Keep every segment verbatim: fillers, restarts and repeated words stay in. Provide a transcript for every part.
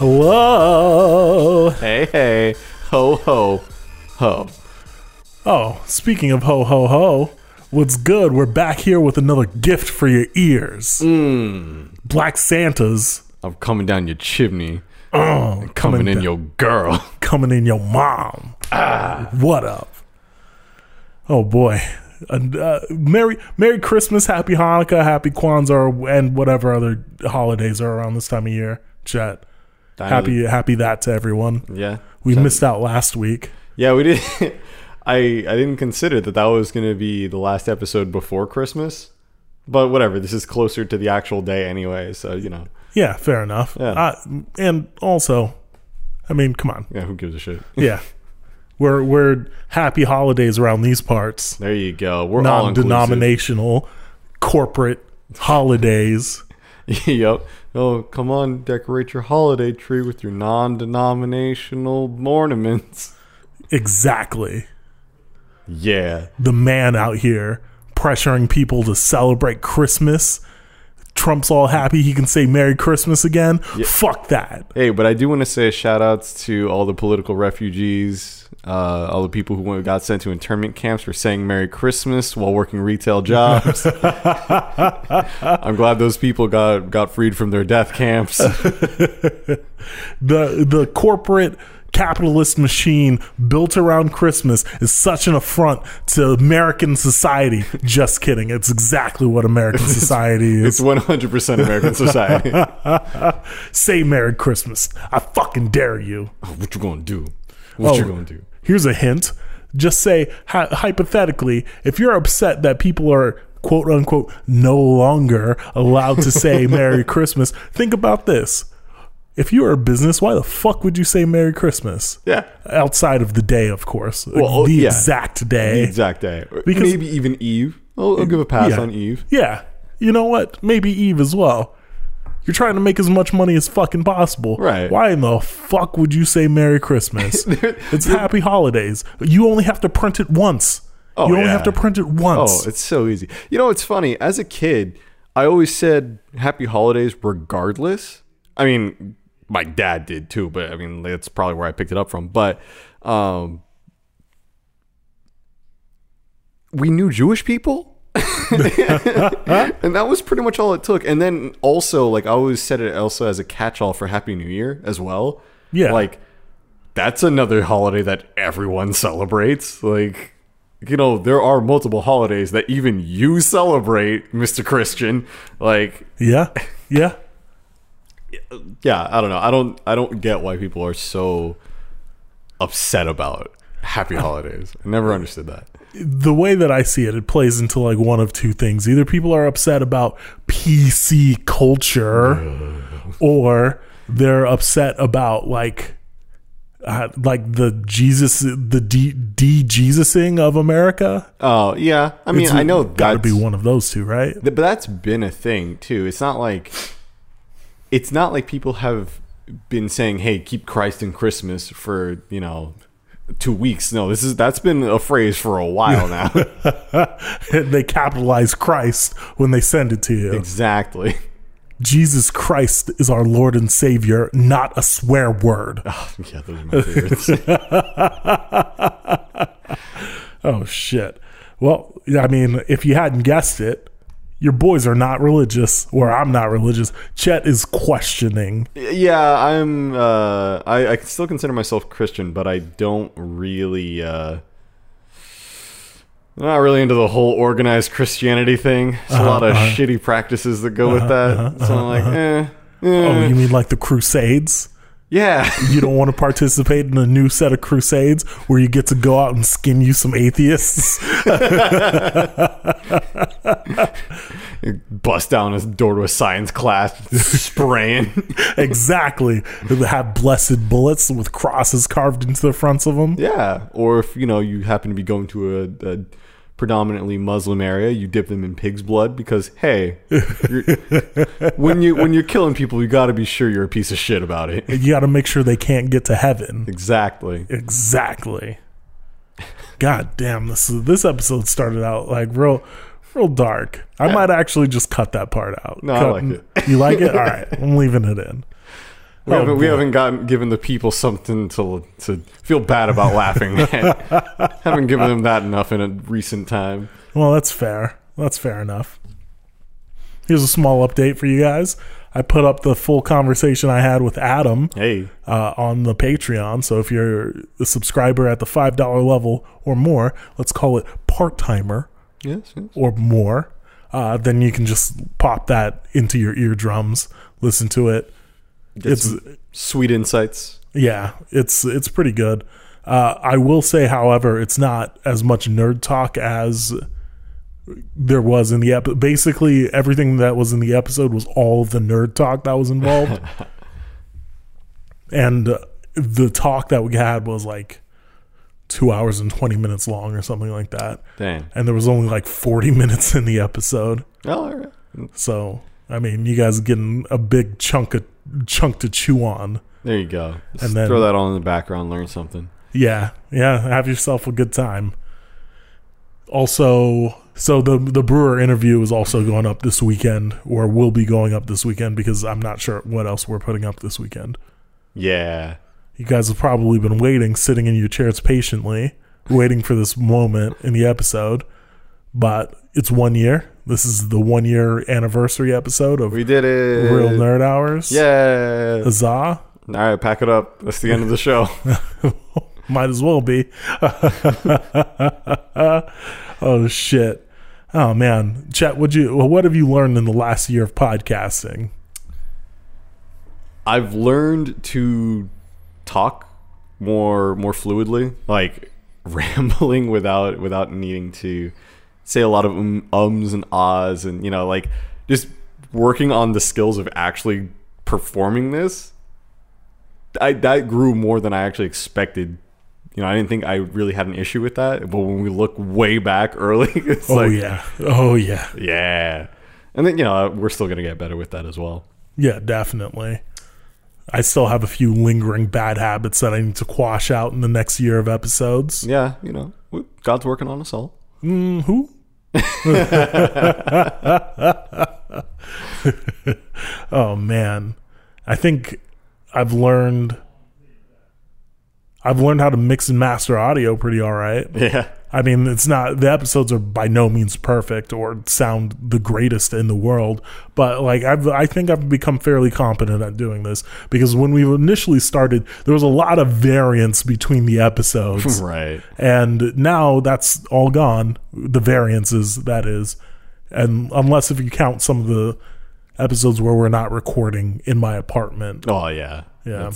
Hello. Hey, hey. Ho, ho, ho. Oh, speaking of ho, ho, ho, what's good? We're back here with another gift for your ears. Mm. Black Santas. I'm coming down your chimney. Oh, coming, coming in da- your girl. Coming in your mom. Ah. What up? Oh, boy. Uh, Merry Merry Christmas, Happy Hanukkah, Happy Kwanzaa, and whatever other holidays are around this time of year. Chat. Happy happy that to everyone. Yeah. We chat. Missed out last week. Yeah, we did. I, I didn't consider that that was going to be the last episode before Christmas. But whatever, this is closer to the actual day anyway, so, you know. Yeah, fair enough. Yeah. Uh, and also, I mean, come on. Yeah, who gives a shit? Yeah. We're we're happy holidays around these parts. There you go. We're non-denominational corporate holidays. Yep. Oh, come on, decorate your holiday tree with your non-denominational ornaments. Exactly. Yeah. The man out here pressuring people to celebrate Christmas. Trump's all happy he can say Merry Christmas again. Yeah. Fuck that. Hey, but I do want to say shout outs to all the political refugees, uh, all the people who got sent to internment camps for saying Merry Christmas while working retail jobs. I'm glad those people got, got freed from their death camps. the the corporate capitalist machine built around Christmas is such an affront to American society. Just kidding. It's exactly what American society is. It's one hundred percent American society. Say Merry Christmas. I fucking dare you. Oh, what you gonna do? What oh, you gonna do? Here's a hint. Just say, hi- hypothetically, if you're upset that people are quote unquote no longer allowed to say Merry Christmas, think about this. If you were a business, why the fuck would you say Merry Christmas? Yeah. Outside of the day, of course. Well, the yeah. exact day. The exact day. Because maybe even Eve. I'll, I'll give a pass yeah. on Eve. Yeah. You know what? Maybe Eve as well. You're trying to make as much money as fucking possible. Right. Why in the fuck would you say Merry Christmas? It's happy holidays. You only have to print it once. Oh, You only yeah. have to print it once. Oh, it's so easy. You know, it's funny. As a kid, I always said happy holidays regardless. I mean... My dad did too, but I mean, that's probably where I picked it up from. But um, we knew Jewish people. And that was pretty much all it took. And then also, like, I always said it also as a catch-all for Happy New Year as well. Yeah. Like, that's another holiday that everyone celebrates. Like, you know, there are multiple holidays that even you celebrate, Mister Christian. Like, yeah, yeah. Yeah, I don't know. I don't I don't get why people are so upset about happy holidays. I never understood that. The way that I see it, it plays into like one of two things. Either people are upset about P C culture or they're upset about like uh, like the Jesus the de- de-Jesusing of America. Oh, yeah. I mean, it's, I know got to be one of those two, right? But that's been a thing too. It's not like It's not like people have been saying, "Hey, keep Christ in Christmas" for, you know, two weeks. No, this is that's been a phrase for a while now. They capitalize Christ when they send it to you. Exactly. Jesus Christ is our Lord and Savior, not a swear word. Oh, yeah, those are my favorites. Oh shit. Well, I mean, if you hadn't guessed it. Your boys are not religious, or I'm not religious. Chet is questioning. Yeah, I'm. Uh, I, I still consider myself Christian, but I don't really. Uh, I'm not really into the whole organized Christianity thing. There's uh, a lot of uh, shitty practices that go uh, with that. Uh, uh, so I'm like, uh, eh, eh. Oh, you mean like the Crusades? Yeah. You don't want to participate in a new set of Crusades where you get to go out and skin you some atheists? Bust down his door to a science class spraying. Exactly. They have blessed bullets with crosses carved into the fronts of them. Yeah. Or if, you know, you happen to be going to a... a predominantly Muslim area, you dip them in pig's blood because hey, you're, when you when you're killing people, you got to be sure you're a piece of shit about it. You got to make sure they can't get to heaven. Exactly. Exactly. God damn, this this episode started out like real real dark. I yeah. might actually just cut that part out. No, cut, I like it. You like it? All right, I'm leaving it in. We, oh, haven't, we haven't gotten given the people something to to feel bad about laughing at. Haven't given them that enough in a recent time. Well, that's fair. That's fair enough. Here's a small update for you guys. I put up the full conversation I had with Adam hey. uh, on the Patreon. So if you're a subscriber at the five dollars level or more, let's call it part-timer yes, yes. or more, uh, then you can just pop that into your eardrums, listen to it. Get it's sweet insights. Yeah, it's it's pretty good. Uh, I will say, however, it's not as much nerd talk as there was in the episode. Basically, everything that was in the episode was all the nerd talk that was involved. And uh, the talk that we had was like two hours and twenty minutes long or something like that. Dang. And there was only like forty minutes in the episode. Oh, all right. So, I mean, you guys are getting a big chunk of chunk to chew on. There you go. Just and then throw that on in the background, learn something. Yeah. Yeah. Have yourself a good time. Also, so the the brewer interview is also going up this weekend, or will be going up this weekend, because I'm not sure what else we're putting up this weekend. Yeah. You guys have probably been waiting, sitting in your chairs patiently, waiting for this moment in the episode. But it's one year. This is the one year anniversary episode of We Did It Real Nerd Hours. Yeah. Huzzah. All right, pack it up. That's the end of the show. Might as well be. Oh shit. Oh man. Chat, would you what have you learned in the last year of podcasting? I've learned to talk more more fluidly, like rambling without without needing to say a lot of um, ums and ahs, and you know, like just working on the skills of actually performing this. I that grew more than I actually expected. You know, I didn't think I really had an issue with that, but when we look way back early, it's oh like, yeah, oh yeah, yeah. And then you know, we're still gonna get better with that as well. Yeah, definitely. I still have a few lingering bad habits that I need to quash out in the next year of episodes. Yeah, you know, God's working on us all. Mm, who? Oh man, I think I've learned I've learned how to mix and master audio pretty all right. Yeah, I mean, it's not the episodes are by no means perfect or sound the greatest in the world, but like I've I think I've become fairly competent at doing this, because when we initially started, there was a lot of variance between the episodes, right? And now that's all gone. The variances, that is, and unless if you count some of the episodes where we're not recording in my apartment. Oh yeah, yeah.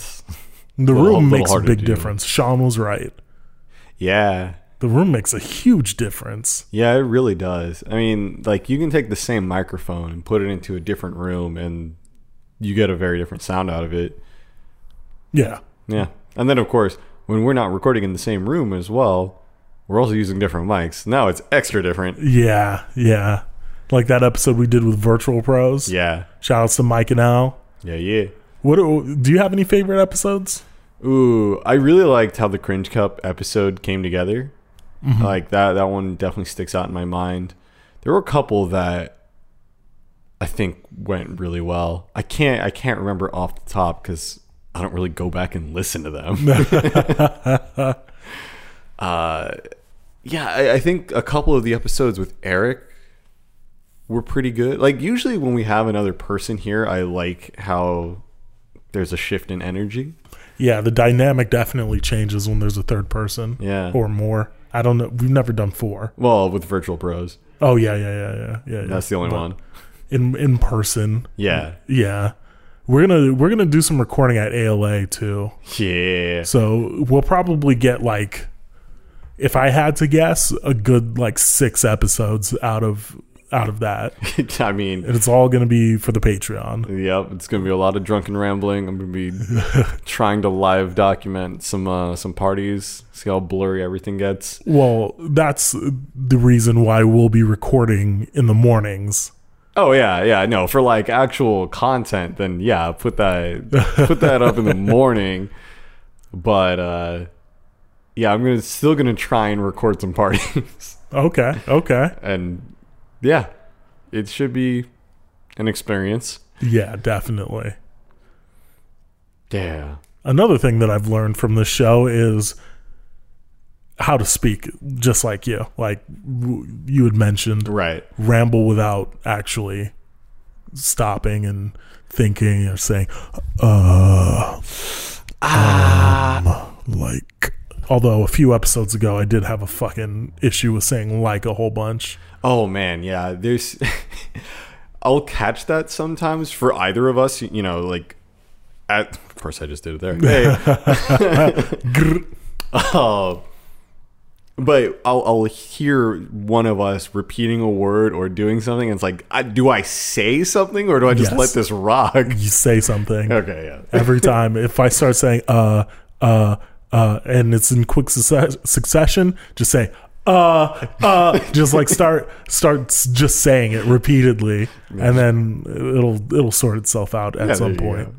The room makes a big difference. Sean was right. Yeah. The room makes a huge difference. Yeah, it really does. I mean, like you can take the same microphone and put it into a different room and you get a very different sound out of it. Yeah. Yeah. And then of course, when we're not recording in the same room as well, we're also using different mics. Now it's extra different. Yeah. Yeah. Like that episode we did with Virtual Pros. Yeah. Shout outs to Mike and Al. Yeah, yeah. What do, do you have any favorite episodes? Ooh, I really liked how the Cringe Cup episode came together. Mm-hmm. Like that that one definitely sticks out in my mind. There were a couple that I think went really well. I can't I can't remember off the top because I don't really go back and listen to them. uh, yeah, I, I think a couple of the episodes with Eric were pretty good. Like usually when we have another person here, I like how there's a shift in energy. Yeah, the dynamic definitely changes when there's a third person. Yeah. Or more. I don't know. We've never done four. Well, with Virtual Pros. Oh, yeah, yeah, yeah, yeah. yeah, yeah. That's the only but one. In in person. Yeah. Yeah. We're gonna we're gonna do some recording at A L A too. Yeah. So we'll probably get like, if I had to guess, a good like six episodes out of out of that. I mean, and it's all gonna be for the Patreon. Yep, it's gonna be a lot of drunken rambling. I'm gonna be trying to live document some uh some parties, see how blurry everything gets. Well, that's the reason why we'll be recording in the mornings. Oh yeah, yeah. No, for like actual content, then yeah, put that put that up in the morning. But uh yeah, I'm gonna still gonna try and record some parties. Okay, okay. And yeah, it should be an experience. Yeah, definitely. Yeah. Another thing that I've learned from this show is how to speak just like you. Like you had mentioned. Right. Ramble without actually stopping and thinking or saying, uh, ah. Um, like. Although a few episodes ago, I did have a fucking issue with saying like a whole bunch. Oh, man. Yeah. There's. I'll catch that sometimes for either of us, you know, like. At, of course, I just did it there. Hey. uh, but I'll, I'll hear one of us repeating a word or doing something. And it's like, I, do I say something or do I just yes. let this rock? You say something. Okay, yeah. Every time. If I start saying, uh, uh, uh, and it's in quick success, succession, just say, uh, uh, just like start, start just saying it repeatedly, and then it'll, it'll sort itself out at yeah, some point.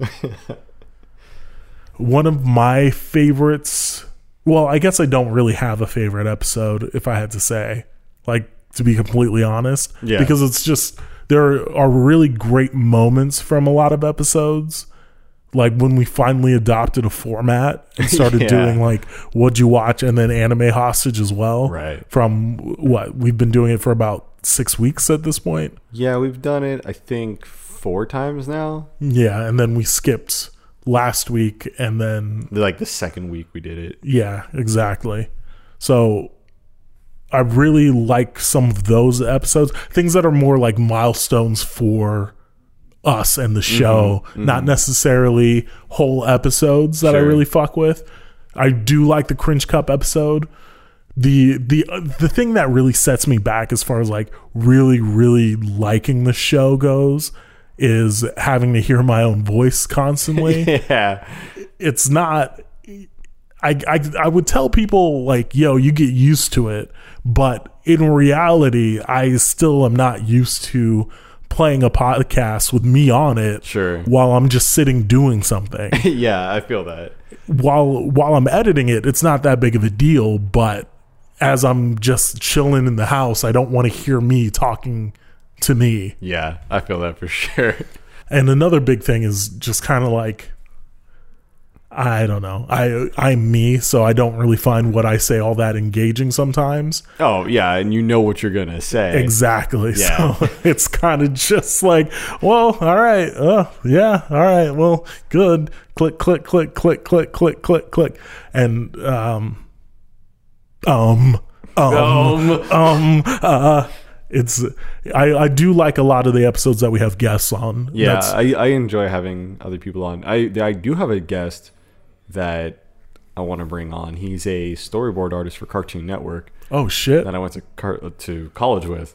One of my favorites, well, I guess I don't really have a favorite episode if I had to say, like, to be completely honest, yeah. because it's just, there are really great moments from a lot of episodes. Like when we finally adopted a format and started yeah. doing like What'd You Watch and then Anime Hostage as well. Right. From what we've been doing it for about six weeks at this point. Yeah, we've done it I think four times now. Yeah, and then we skipped last week and then like the second week we did it. Yeah, exactly. So I really like some of those episodes. Things that are more like milestones for us and the show, mm-hmm, mm-hmm. not necessarily whole episodes that sure. I really fuck with. I do like the Cringe Cup episode. The the uh, the thing that really sets me back as far as like really really liking the show goes is having to hear my own voice constantly. yeah, it's not. I, I I would tell people like, yo, you get used to it, but in reality, I still am not used to playing a podcast with me on it sure. while I'm just sitting doing something. yeah, I feel that. While while I'm editing it, it's not that big of a deal, but as I'm just chilling in the house, I don't want to hear me talking to me. Yeah, I feel that for sure. And another big thing is just kind of like, I don't know. I, I'm me, so I don't really find what I say all that engaging sometimes. Oh, yeah, and you know what you're going to say. Exactly. Yeah. So it's kind of just like, well, all right. Uh, yeah, all right. Well, good. Click, click, click, click, click, click, click, click. And, um, um, um, um, um uh, it's, I, I do like a lot of the episodes that we have guests on. Yeah, That's, I, I enjoy having other people on. I, I do have a guest that I want to bring on. He's a storyboard artist for Cartoon Network. Oh shit! That I went to car- to college with.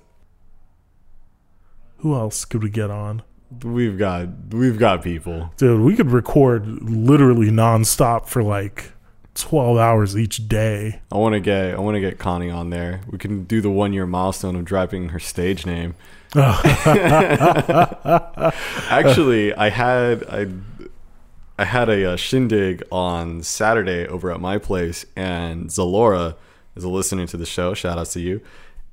Who else could we get on? We've got we've got people, dude. We could record literally nonstop for like twelve hours each day. I want to get I want to get Connie on there. We can do the one year milestone of dropping her stage name. Actually, I had I. I had a, a shindig on Saturday over at my place, and Zalora is a listener to the show. Shout out to you.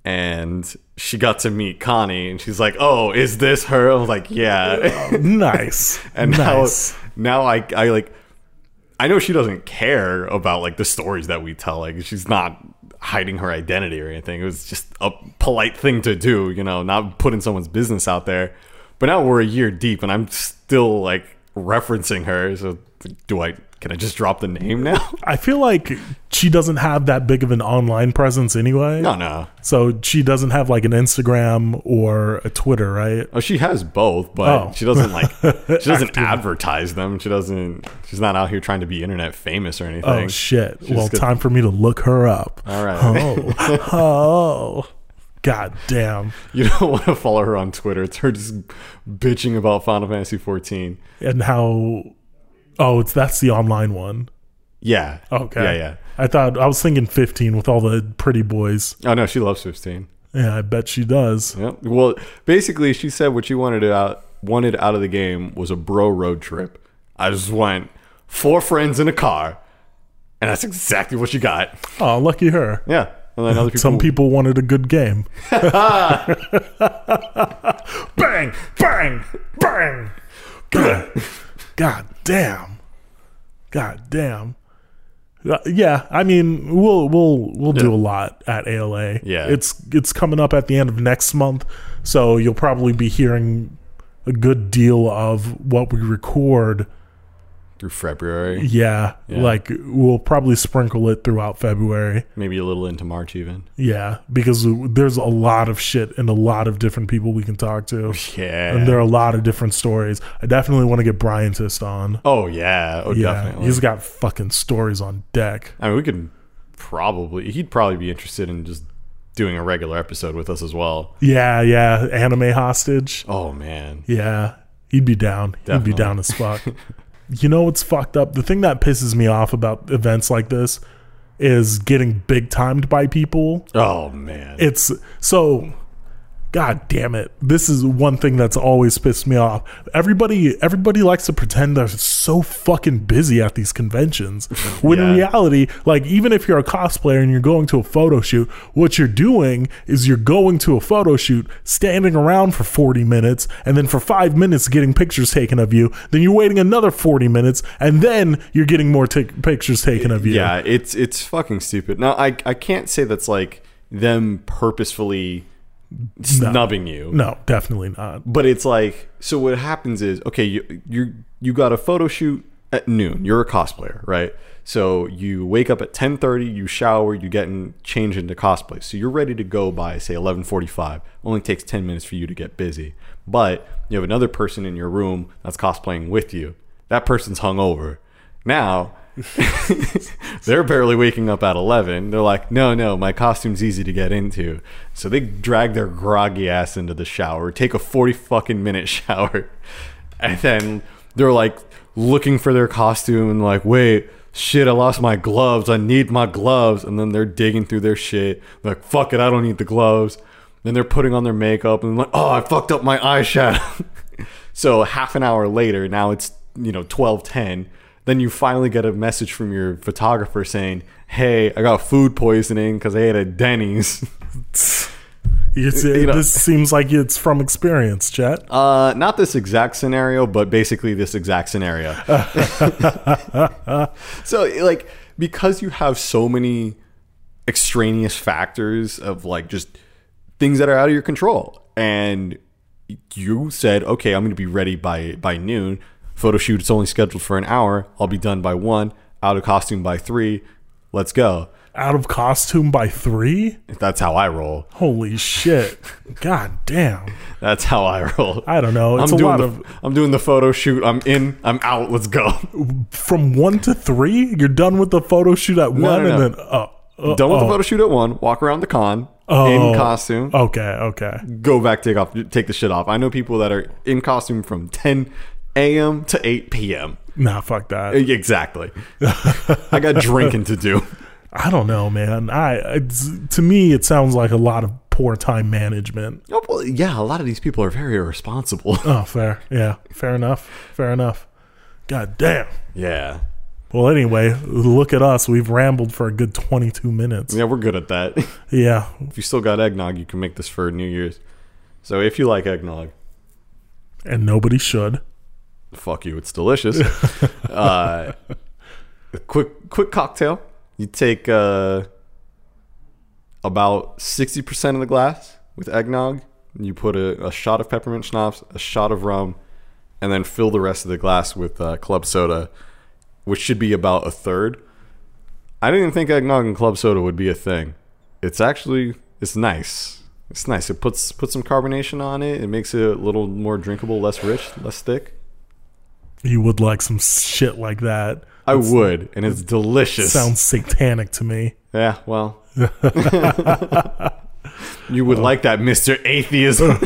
And she got to meet Connie, and she's like, "Oh, is this her?" I was like, "Yeah, oh, nice." and nice. now, now I, I like, I know she doesn't care about like the stories that we tell. Like, she's not hiding her identity or anything. It was just a polite thing to do, you know, not putting someone's business out there. But now we're a year deep, and I'm still like. Referencing her, so do I? Can I just drop the name now? I feel like she doesn't have that big of an online presence anyway. No, no. So she doesn't have like an Instagram or a Twitter, right? Oh, she has both, but oh. she doesn't like. She doesn't advertise them. She doesn't. She's not out here trying to be internet famous or anything. Oh shit! She's well, gonna... time for me to look her up. All right. Oh. oh. God damn. You don't want to follow her on Twitter. It's her just bitching about Final Fantasy fourteen. And how... Oh, it's that's the online one. Yeah. Okay. Yeah, yeah. I thought... I was thinking fifteen with all the pretty boys. Oh, no. She loves fifteen. Yeah, I bet she does. Yep. Well, basically, she said what she wanted out, wanted out of the game was a bro road trip. I just went four friends in a car, and that's exactly what she got. Oh, lucky her. Yeah. And then other people Some people wanted a good game. bang, bang, bang. God, God damn. God damn. Yeah, I mean, we'll we'll we'll do a lot at A L A. Yeah, it's it's coming up at the end of next month, so you'll probably be hearing a good deal of what we record through February. Yeah, yeah, like we'll probably sprinkle it throughout February, maybe a little into March even. Yeah, because there's a lot of shit and a lot of different people we can talk to. Yeah, and there are a lot of different stories. I definitely want to get Brian Tist on. Oh yeah, oh yeah, definitely. He's got fucking stories on deck. I mean, we could probably he'd probably be interested in just doing a regular episode with us as well. Yeah, yeah, Anime Hostage. Oh man, yeah, he'd be down. Definitely. He'd be down as fuck. You know what's fucked up? The thing that pisses me off about events like this is getting big timed by people. Oh man. It's so God damn it. This is one thing that's always pissed me off. Everybody everybody likes to pretend they're so fucking busy at these conventions. When yeah. in reality, like even if you're a cosplayer and you're going to a photo shoot, what you're doing is you're going to a photo shoot, standing around for forty minutes, and then for five minutes getting pictures taken of you. Then you're waiting another forty minutes, and then you're getting more t- pictures taken of you. Yeah, it's it's fucking stupid. Now, I I can't say that's like them purposefully snubbing no, you. No, definitely not. But it's like, so what happens is, okay, you you you got a photo shoot at noon. You're a cosplayer, right? So you wake up at ten thirty, you shower, you get in, change into cosplay. So you're ready to go by, say, eleven forty-five. Only takes ten minutes for you to get busy. But you have another person in your room that's cosplaying with you. That person's hungover. Now, they're barely waking up at eleven. They're like, no, no, my costume's easy to get into. So they drag their groggy ass into the shower, take a forty fucking minute shower, and then they're like looking for their costume and like, wait, shit, I lost my gloves. I need my gloves. And then they're digging through their shit. They're like, fuck it, I don't need the gloves. Then they're putting on their makeup and like, oh, I fucked up my eyeshadow. So half an hour later, now it's, you know, twelve ten. Then you finally get a message from your photographer saying, hey, I got food poisoning because I ate at Denny's. It's, it, you know, this seems like it's from experience, Chet. Uh, not this exact scenario, but basically this exact scenario. So, like, because you have so many extraneous factors of, like, just things that are out of your control. And you said, okay, I'm going to be ready by, by noon. Photo shoot, it's only scheduled for an hour. I'll be done by one. Out of costume by three. Let's go. Out of costume by three? That's how I roll. Holy shit. God damn. That's how I roll. I don't know. It's I'm a doing lot the, of... I'm doing the photo shoot. I'm in. I'm out. Let's go. From one to three? You're done with the photo shoot at no, one no, no. and then... Uh, uh, done with oh. the photo shoot at one. Walk around the con. Oh, in costume. Okay, okay. Go back, take off, take the shit off. I know people that are in costume from ten a.m. to eight p.m. Nah, fuck that. Exactly. I got drinking to do. I don't know, man. I it's, to me, it sounds like a lot of poor time management. Oh, well, yeah, a lot of these people are very irresponsible. Oh, fair. Yeah, fair enough. Fair enough. God damn. Yeah. Well, anyway, look at us. We've rambled for a good twenty-two minutes. Yeah, we're good at that. Yeah. If you still got eggnog, you can make this for New Year's. So if you like eggnog. And nobody should. Fuck you, it's delicious. uh a quick quick cocktail. You take uh about sixty percent of the glass with eggnog, and you put a, a shot of peppermint schnapps, a shot of rum, and then fill the rest of the glass with uh, club soda, which should be about a third. I didn't think eggnog and club soda would be a thing. It's actually it's nice. It's nice. It puts puts some carbonation on it. It makes it a little more drinkable, less rich, less thick. You would like some shit like that. I it's, would, and it's delicious. Sounds satanic to me. Yeah, well. You would oh. like that, Mister Atheism.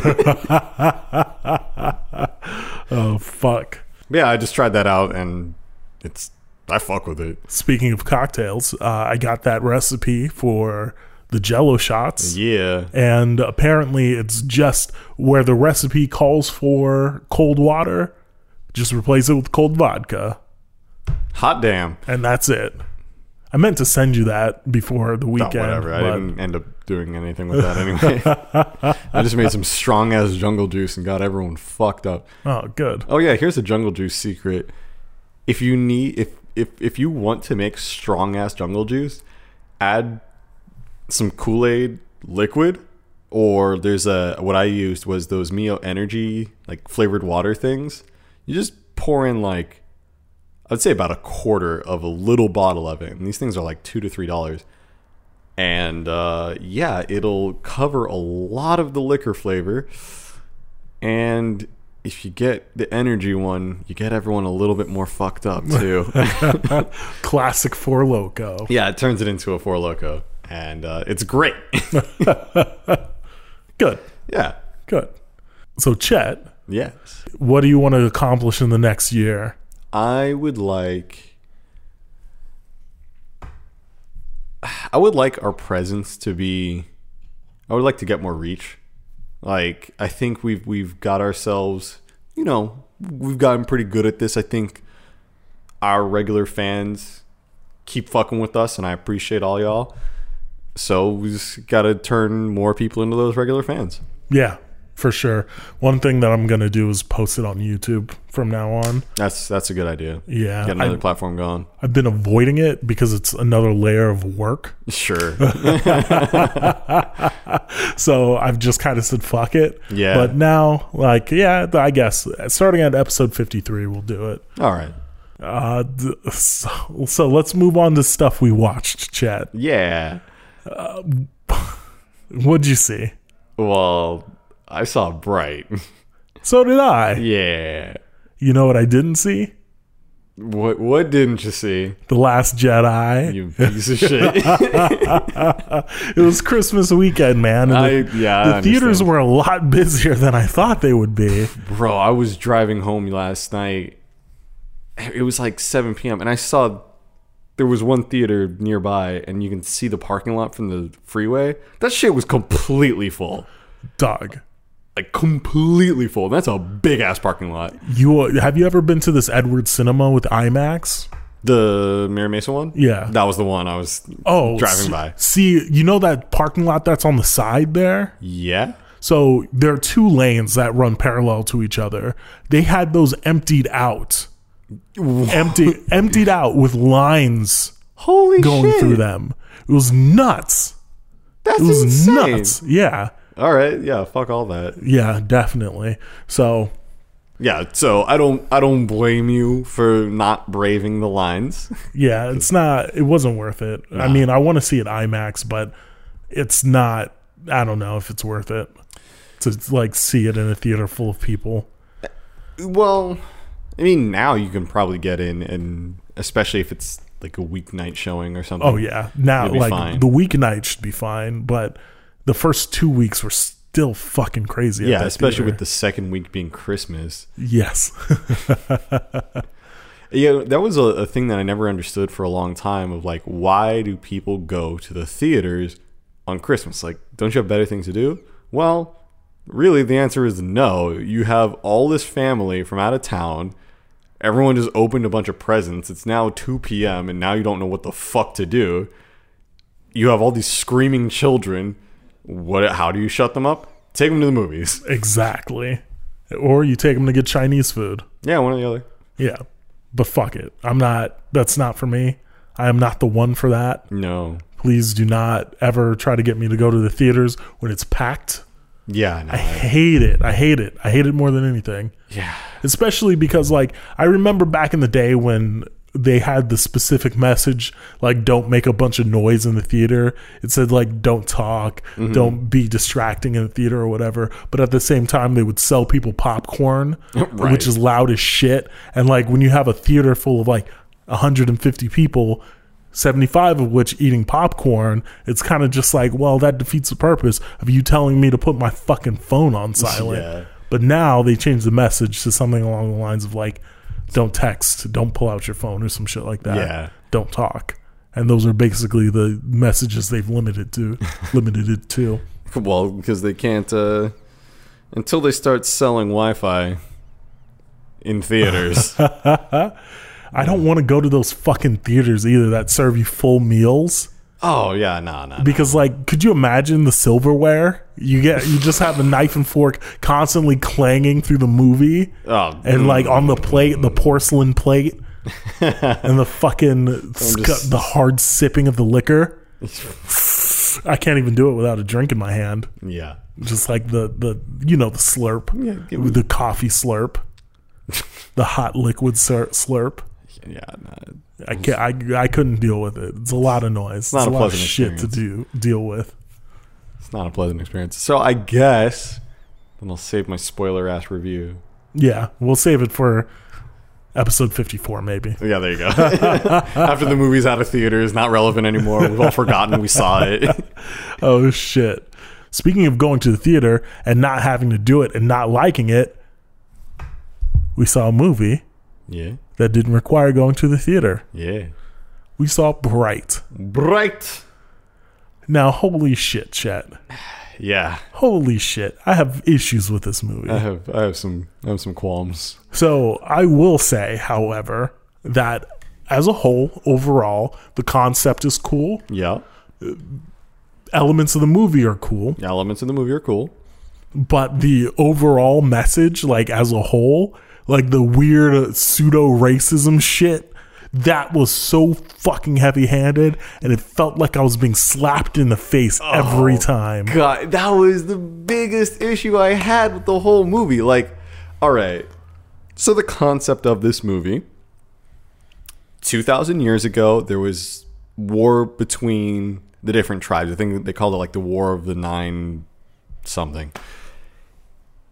Oh, fuck. Yeah, I just tried that out, and it's I fuck with it. Speaking of cocktails, uh, I got that recipe for the Jello shots. Yeah. And apparently it's just where the recipe calls for cold water. Just replace it with cold vodka. Hot damn. And that's it. I meant to send you that before the weekend. No, whatever. I didn't end up doing anything with that anyway. I just made some strong-ass jungle juice and got everyone fucked up. Oh, good. Oh, yeah. Here's a jungle juice secret. If you need, if if if you want to make strong ass jungle juice, add some Kool-Aid liquid, or there's a what I used was those Mio Energy like flavored water things. You just pour in like I'd say about a quarter of a little bottle of it, and these things are like two to three dollars. And uh, yeah, it'll cover a lot of the liquor flavor. And if you get the energy one, you get everyone a little bit more fucked up too. Classic Four Loko. Yeah, it turns it into a Four Loko. And uh, it's great. Good. Yeah. Good. So, Chet. Yes. What do you want to accomplish in the next year? I would like... I would like our presence to be, I would like to get more reach. Like, I think we've, we've got ourselves, you know, we've gotten pretty good at this. I think our regular fans keep fucking with us, and I appreciate all y'all. So we just got to turn more people into those regular fans. Yeah, for sure. One thing that I'm going to do is post it on YouTube from now on. That's that's a good idea. Yeah. Get another I, platform going. I've been avoiding it because it's another layer of work. Sure. So I've just kind of said, fuck it. Yeah. But now, like, yeah, I guess starting at episode fifty-three, we'll do it. All right. Uh, so, so let's move on to stuff we watched, Chad. Yeah. Uh, what'd you see? Well... I saw Bright. So did I. Yeah. You know what I didn't see? What What didn't you see? The Last Jedi. You piece of shit. It was Christmas weekend, man. I, the, yeah, the I theaters understand. Were a lot busier than I thought they would be. Bro, I was driving home last night. It was like seven p.m. and I saw there was one theater nearby, and you can see the parking lot from the freeway. That shit was completely full. Dog. Like completely full. That's a big ass parking lot. You uh, have you ever been to this Edwards Cinema with IMAX? The Mary Mason one? Yeah, that was the one I was oh driving so, by. See, you know that parking lot that's on the side there? Yeah. So there are two lanes that run parallel to each other. They had those emptied out, empty, emptied out with lines. Holy going shit. Through them. It was nuts. That's it was insane. Nuts. Yeah. All right, yeah, fuck all that. Yeah, definitely. So, yeah, so I don't, I don't blame you for not braving the lines. Yeah, it's not. It wasn't worth it. Nah. I mean, I want to see it IMAX, but it's not. I don't know if it's worth it to like see it in a theater full of people. Well, I mean, now you can probably get in, and especially if it's like a weeknight showing or something. Oh yeah, now like fine. The weeknight should be fine, but. The first two weeks were still fucking crazy. Yeah, at that especially theater. With the second week being Christmas. Yes. Yeah, that was a, a thing that I never understood for a long time of like, why do people go to the theaters on Christmas? Like, don't you have better things to do? Well, really, the answer is no. You have all this family from out of town. Everyone just opened a bunch of presents. It's now two p.m. and now you don't know what the fuck to do. You have all these screaming children. What? How do you shut them up? Take them to the movies. Exactly. Or you take them to get Chinese food. Yeah, one or the other. Yeah. But fuck it. I'm not... That's not for me. I am not the one for that. No. Please do not ever try to get me to go to the theaters when it's packed. Yeah, I know. I hate it. I hate it. I hate it more than anything. Yeah. Especially because, like, I remember back in the day when... They had the specific message, like, don't make a bunch of noise in the theater. It said, like, don't talk, mm-hmm. don't be distracting in the theater or whatever. But at the same time, they would sell people popcorn, right. which is loud as shit. And, like, when you have a theater full of, like, one hundred fifty people, seventy-five of which eating popcorn, it's kind of just like, well, that defeats the purpose of you telling me to put my fucking phone on silent. Yeah. But now they changed the message to something along the lines of, like, don't text, don't pull out your phone or some shit like that. Yeah. Don't talk. And those are basically the messages they've limited to limited it to. Well, because they can't uh, until they start selling Wi-Fi in theaters. I don't want to go to those fucking theaters either that serve you full meals. Oh yeah, no, no. Because no. Like, could you imagine the silverware? You get you just have a knife and fork constantly clanging through the movie. Oh, and like on the plate, the porcelain plate. and the fucking sc- just... the hard sipping of the liquor. I can't even do it without a drink in my hand. Yeah, just like the the you know the slurp, yeah, me... the coffee slurp, the hot liquid slurp. Yeah, no, was... I can't. I I couldn't deal with it. It's a lot of noise. It's not it's a, a lot pleasant of shit experience. to do deal with. It's not a pleasant experience. So I guess then I'll save my spoiler ass review. Yeah, we'll save it for episode fifty-four, maybe. Yeah, there you go. After the movie's out of theaters, not relevant anymore. We've all forgotten we saw it. Oh, shit. Speaking of going to the theater and not having to do it and not liking it, we saw a movie yeah. that didn't require going to the theater. Yeah. We saw Bright. Bright. Now, holy shit, Chet. Yeah. Holy shit. I have issues with this movie. I have I have some I have some qualms. So I will say, however, that as a whole, overall, the concept is cool. Yeah. Elements of the movie are cool. Elements of the movie are cool. But the overall message, like as a whole, like the weird pseudo racism shit, that was so fucking heavy-handed, and it felt like I was being slapped in the face oh, every time. God, that was the biggest issue I had with the whole movie. Like, all right, so the concept of this movie, two thousand years ago, there was war between the different tribes. I think they called it like the War of the Nine something.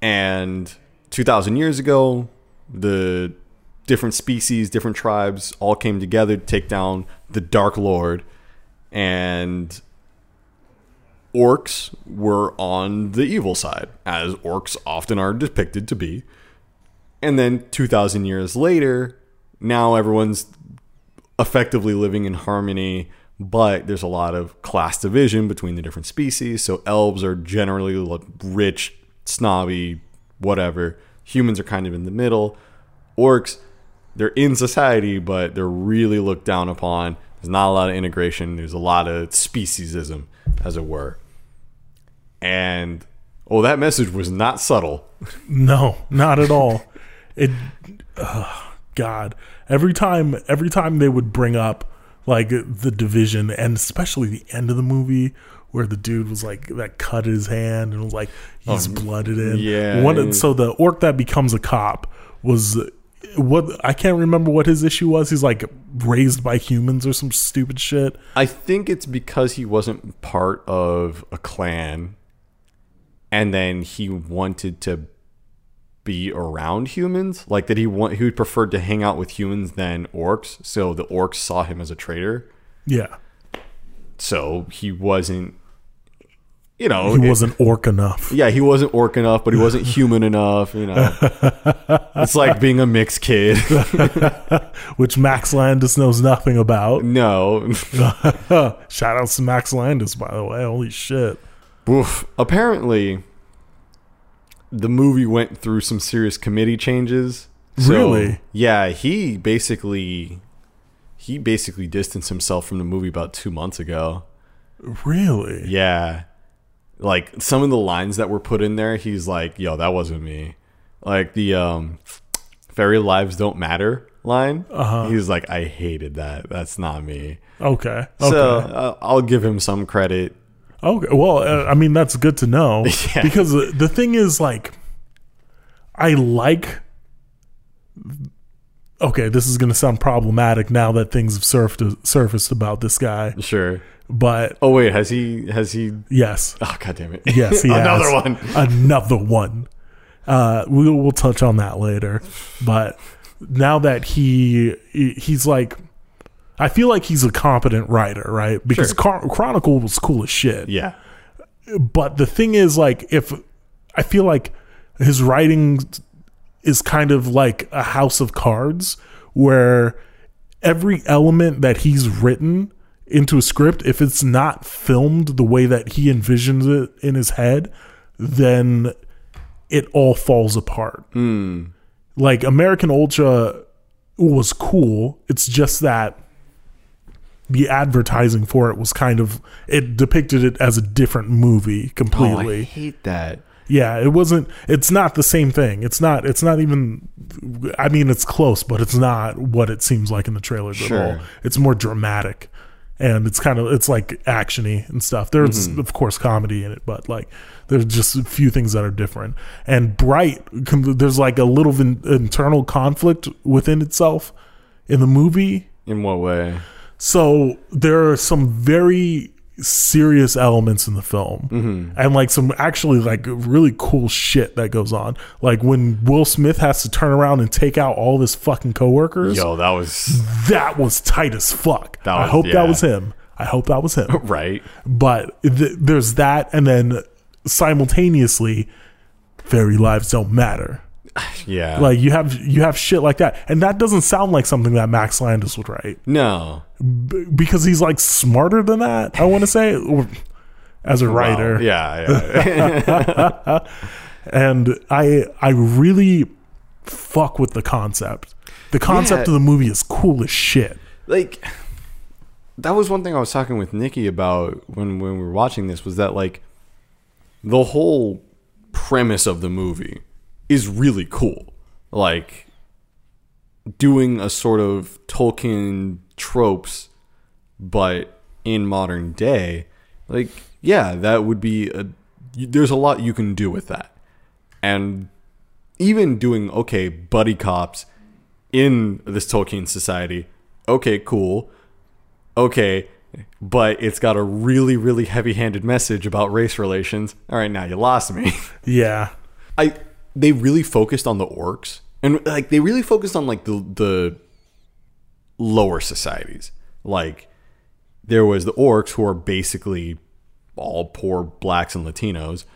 And two thousand years ago, the... different species, different tribes, all came together to take down the Dark Lord, and orcs were on the evil side, as orcs often are depicted to be. And then two thousand years later, now everyone's effectively living in harmony, but there's a lot of class division between the different species. So elves are generally rich, snobby, whatever. Humans are kind of in the middle. Orcs, they're in society, but they're really looked down upon. There's not a lot of integration. There's a lot of speciesism, as it were. And, oh, that message was not subtle. No, not at all. It, oh, God. Every time, every time they would bring up, like, the division, and especially the end of the movie, where the dude was like, that cut his hand, and was like, he's oh, blooded in. Yeah. One, so the orc that becomes a cop was... What I can't remember what his issue was. He's like raised by humans or some stupid shit. I think it's because he wasn't part of a clan, and then he wanted to be around humans. Like that, he want he preferred to hang out with humans than orcs. So the orcs saw him as a traitor. Yeah. So he wasn't. You know, he wasn't orc enough. Yeah, he wasn't orc enough, but he wasn't human enough. You know, it's like being a mixed kid, which Max Landis knows nothing about. No, shout out to Max Landis, by the way. Holy shit! Oof. Apparently, the movie went through some serious committee changes. So, really? Yeah, he basically he basically distanced himself from the movie about two months ago. Really? Yeah. Like, some of the lines that were put in there, he's like, yo, that wasn't me. Like, the um, fairy lives don't matter line. Uh-huh. He's like, I hated that. That's not me. Okay. okay. So, uh, I'll give him some credit. Okay. Well, uh, I mean, that's good to know. Yeah. Because the thing is, like, I like... Okay, this is going to sound problematic now that things have surfed, surfaced about this guy. Sure. But oh wait, has he has he yes. Oh god damn it. Yes, he another has. one. Another one. Uh we'll we'll touch on that later. But now that he he's like I feel like he's a competent writer, right? Because sure. Car- Chronicle was cool as shit. Yeah. But the thing is like if I feel like his writing is kind of like a house of cards where every element that he's written into a script, if it's not filmed the way that he envisions it in his head, then it all falls apart. Mm. Like American Ultra was cool. It's just that the advertising for it was kind of, it depicted it as a different movie completely. Oh, I hate that. Yeah, it wasn't. It's not the same thing. It's not. It's not even. I mean, it's close, but it's not what it seems like in the trailers sure. at all. It's more dramatic, and it's kind of it's like actiony and stuff. There's mm-hmm. of course comedy in it, but like there's just a few things that are different. And Bright, there's like a little vin- internal conflict within itself in the movie. In what way? So there are some very serious elements in the film mm-hmm. and like some actually like really cool shit that goes on, like when Will Smith has to turn around and take out all his fucking coworkers. Yo, that was that was tight as fuck. That was, I hope yeah. that was him. I hope that was him. Right. But th- there's that, and then simultaneously, fairy lives don't matter. Yeah, like you have you have shit like that, and that doesn't sound like something that Max Landis would write. No, B- because he's like smarter than that. I want to say, or, as a writer, wow. yeah, yeah. And I I really fuck with the concept. The concept yeah. of the movie is cool as shit. Like that was one thing I was talking with Nikki about when when we were watching this, was that like the whole premise of the movie is really cool, like doing a sort of Tolkien tropes, but in modern day. Like, yeah, that would be a. There's a lot you can do with that, and even doing okay buddy cops in this Tolkien society. Okay, cool. Okay, but it's got a really, really heavy-handed message about race relations. All right, now you lost me. Yeah, I. They really focused on the orcs, and like they really focused on like the the lower societies. Like there was the orcs, who are basically all poor blacks and Latinos,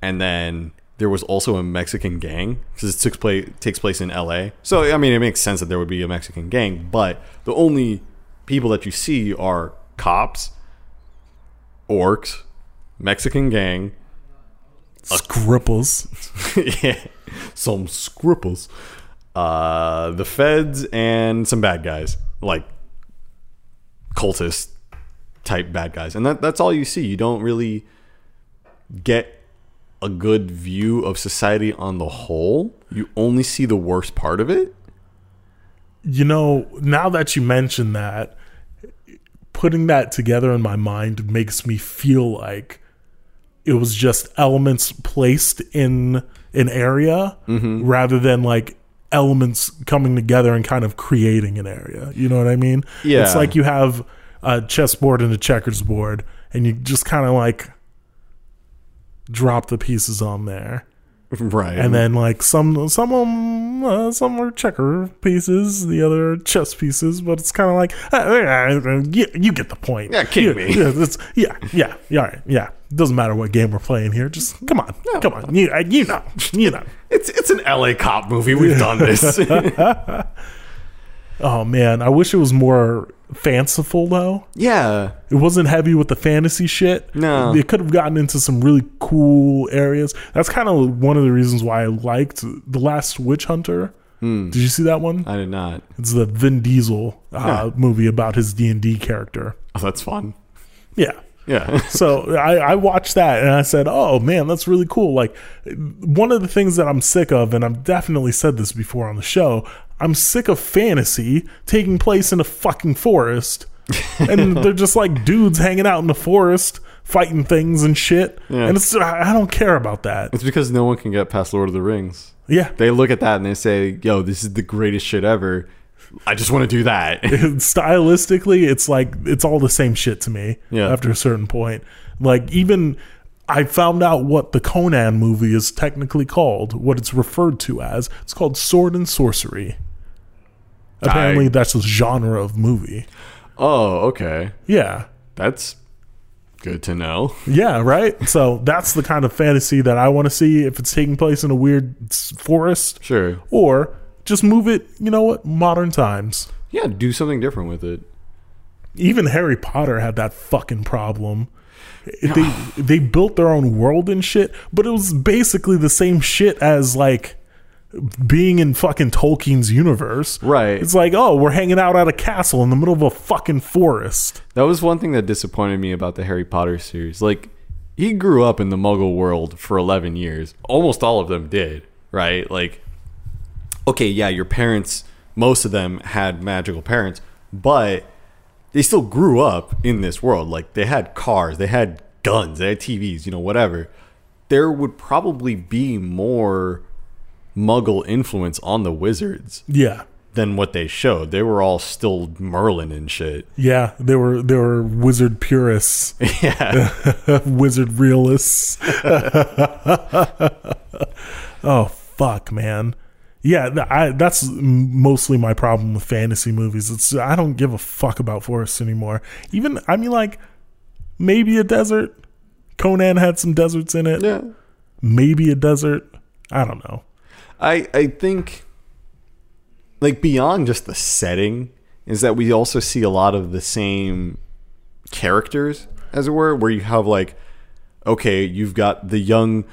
and then there was also a Mexican gang, because it took place takes place in L A. So I mean, it makes sense that there would be a Mexican gang, but the only people that you see are cops, orcs, Mexican gang. Scripples. yeah. Some scripples. Uh, the feds and some bad guys. Like cultist type bad guys. And that that's all you see. You don't really get a good view of society on the whole. You only see the worst part of it. You know, now that you mention that, putting that together in my mind makes me feel like it was just elements placed in an area mm-hmm. rather than like elements coming together and kind of creating an area. You know what I mean? Yeah. It's like you have a chessboard and a checkers board, and you just kind of like drop the pieces on there. Right. And then like some, some, of them, uh, some are checker pieces, the other are chess pieces, but it's kind of like, ah, yeah, you get the point. Yeah. Kidding me. Yeah. Yeah. Yeah. Yeah. All right, yeah. Doesn't matter what game we're playing here. Just come on, no, come on. You, you know, you know. It's it's an L A cop movie. We've done this. Oh man, I wish it was more fanciful though. Yeah, it wasn't heavy with the fantasy shit. No, it could have gotten into some really cool areas. That's kind of one of the reasons why I liked The Last Witch Hunter. Mm. Did you see that one? I did not. It's the Vin Diesel uh, yeah. movie about his D and D character. Oh, that's fun. Yeah. Yeah. So I, I watched that and I said, oh man, that's really cool. Like one of the things that I'm sick of, and I've definitely said this before on the show, I'm sick of fantasy taking place in a fucking forest. And they're just like dudes hanging out in the forest fighting things and shit. Yeah. And it's I don't care about that. It's because no one can get past Lord of the Rings. Yeah. They look at that and they say, yo, this is the greatest shit ever. I just want to do that. Stylistically, it's like it's all the same shit to me. Yeah. After a certain point, like even I found out what the Conan movie is technically called, what it's referred to as. It's called Sword and Sorcery. Apparently, I... that's a genre of movie. Oh, okay. Yeah, that's good to know. Yeah, right. So that's the kind of fantasy that I want to see if it's taking place in a weird forest. Sure. Or just move it, you know what, modern times. Yeah, do something different with it. Even Harry Potter had that fucking problem. They they built their own world and shit, but it was basically the same shit as like being in fucking Tolkien's universe. Right. It's like, oh, we're hanging out at a castle in the middle of a fucking forest. That was one thing that disappointed me about the Harry Potter series. Like, he grew up in the Muggle world for eleven years. Almost all of them did, right? Like, okay, yeah, your parents, most of them had magical parents, but they still grew up in this world. Like, they had cars, they had guns, they had T Vs, you know, whatever. There would probably be more Muggle influence on the wizards. Yeah. Than what they showed. They were all still Merlin and shit. Yeah, they were they were wizard purists. Yeah. Wizard realists. Oh, fuck, man. Yeah, I, that's mostly my problem with fantasy movies. It's I don't give a fuck about forests anymore. Even, I mean, like, maybe a desert. Conan had some deserts in it. Yeah. Maybe a desert. I don't know. I, I think... like, beyond just the setting, is that we also see a lot of the same characters, as it were, where you have, like, okay, you've got the young,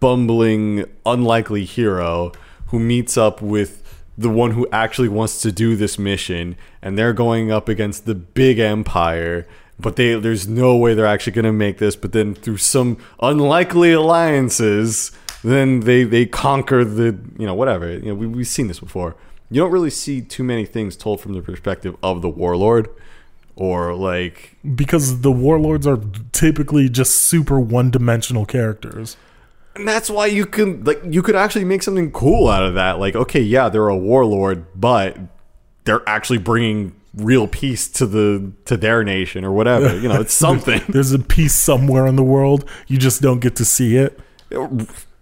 bumbling, unlikely hero who meets up with the one who actually wants to do this mission, and they're going up against the big empire, but they there's no way they're actually going to make this, but then through some unlikely alliances, then they, they conquer the, you know, whatever. You know, we, we've seen this before. You don't really see too many things told from the perspective of the warlord, or like, because the warlords are typically just super one-dimensional characters, and that's why you can like you could actually make something cool out of that. Like, okay, yeah, they're a warlord, but they're actually bringing real peace to the to their nation or whatever. You know, it's something. There's a peace somewhere in the world. You just don't get to see it.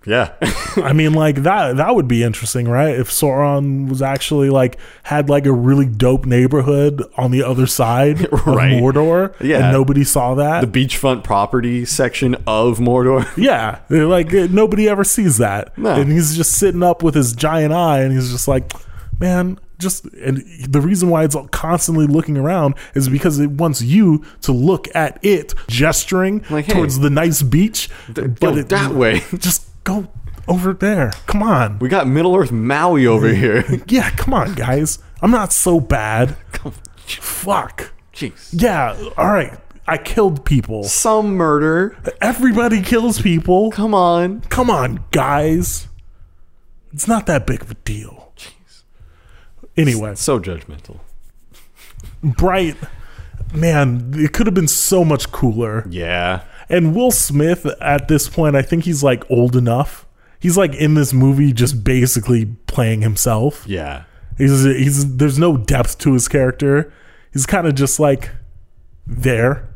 Yeah. I mean, like, that that would be interesting, right? If Sauron was actually, like, had, like, a really dope neighborhood on the other side of right. Mordor. Yeah. And nobody saw that. The beachfront property section of Mordor. Yeah. Like, nobody ever sees that. No. And he's just sitting up with his giant eye, and he's just like, man, just... And the reason why it's constantly looking around is because it wants you to look at it, gesturing like, hey, towards the nice beach. Th- but yo, it, that way. Just... go over there. Come on. We got Middle Earth Maui over here. Yeah, come on, guys. I'm not so bad. Fuck. Jeez. Yeah, all right. I killed people. Some murder. Everybody kills people. Come on. Come on, guys. It's not that big of a deal. Jeez. Anyway. It's so judgmental. Bright. Man, it could have been so much cooler. Yeah. And Will Smith, at this point, I think he's, like, old enough. He's, like, in this movie just basically playing himself. Yeah. He's, he's there's no depth to his character. He's kind of just, like, there.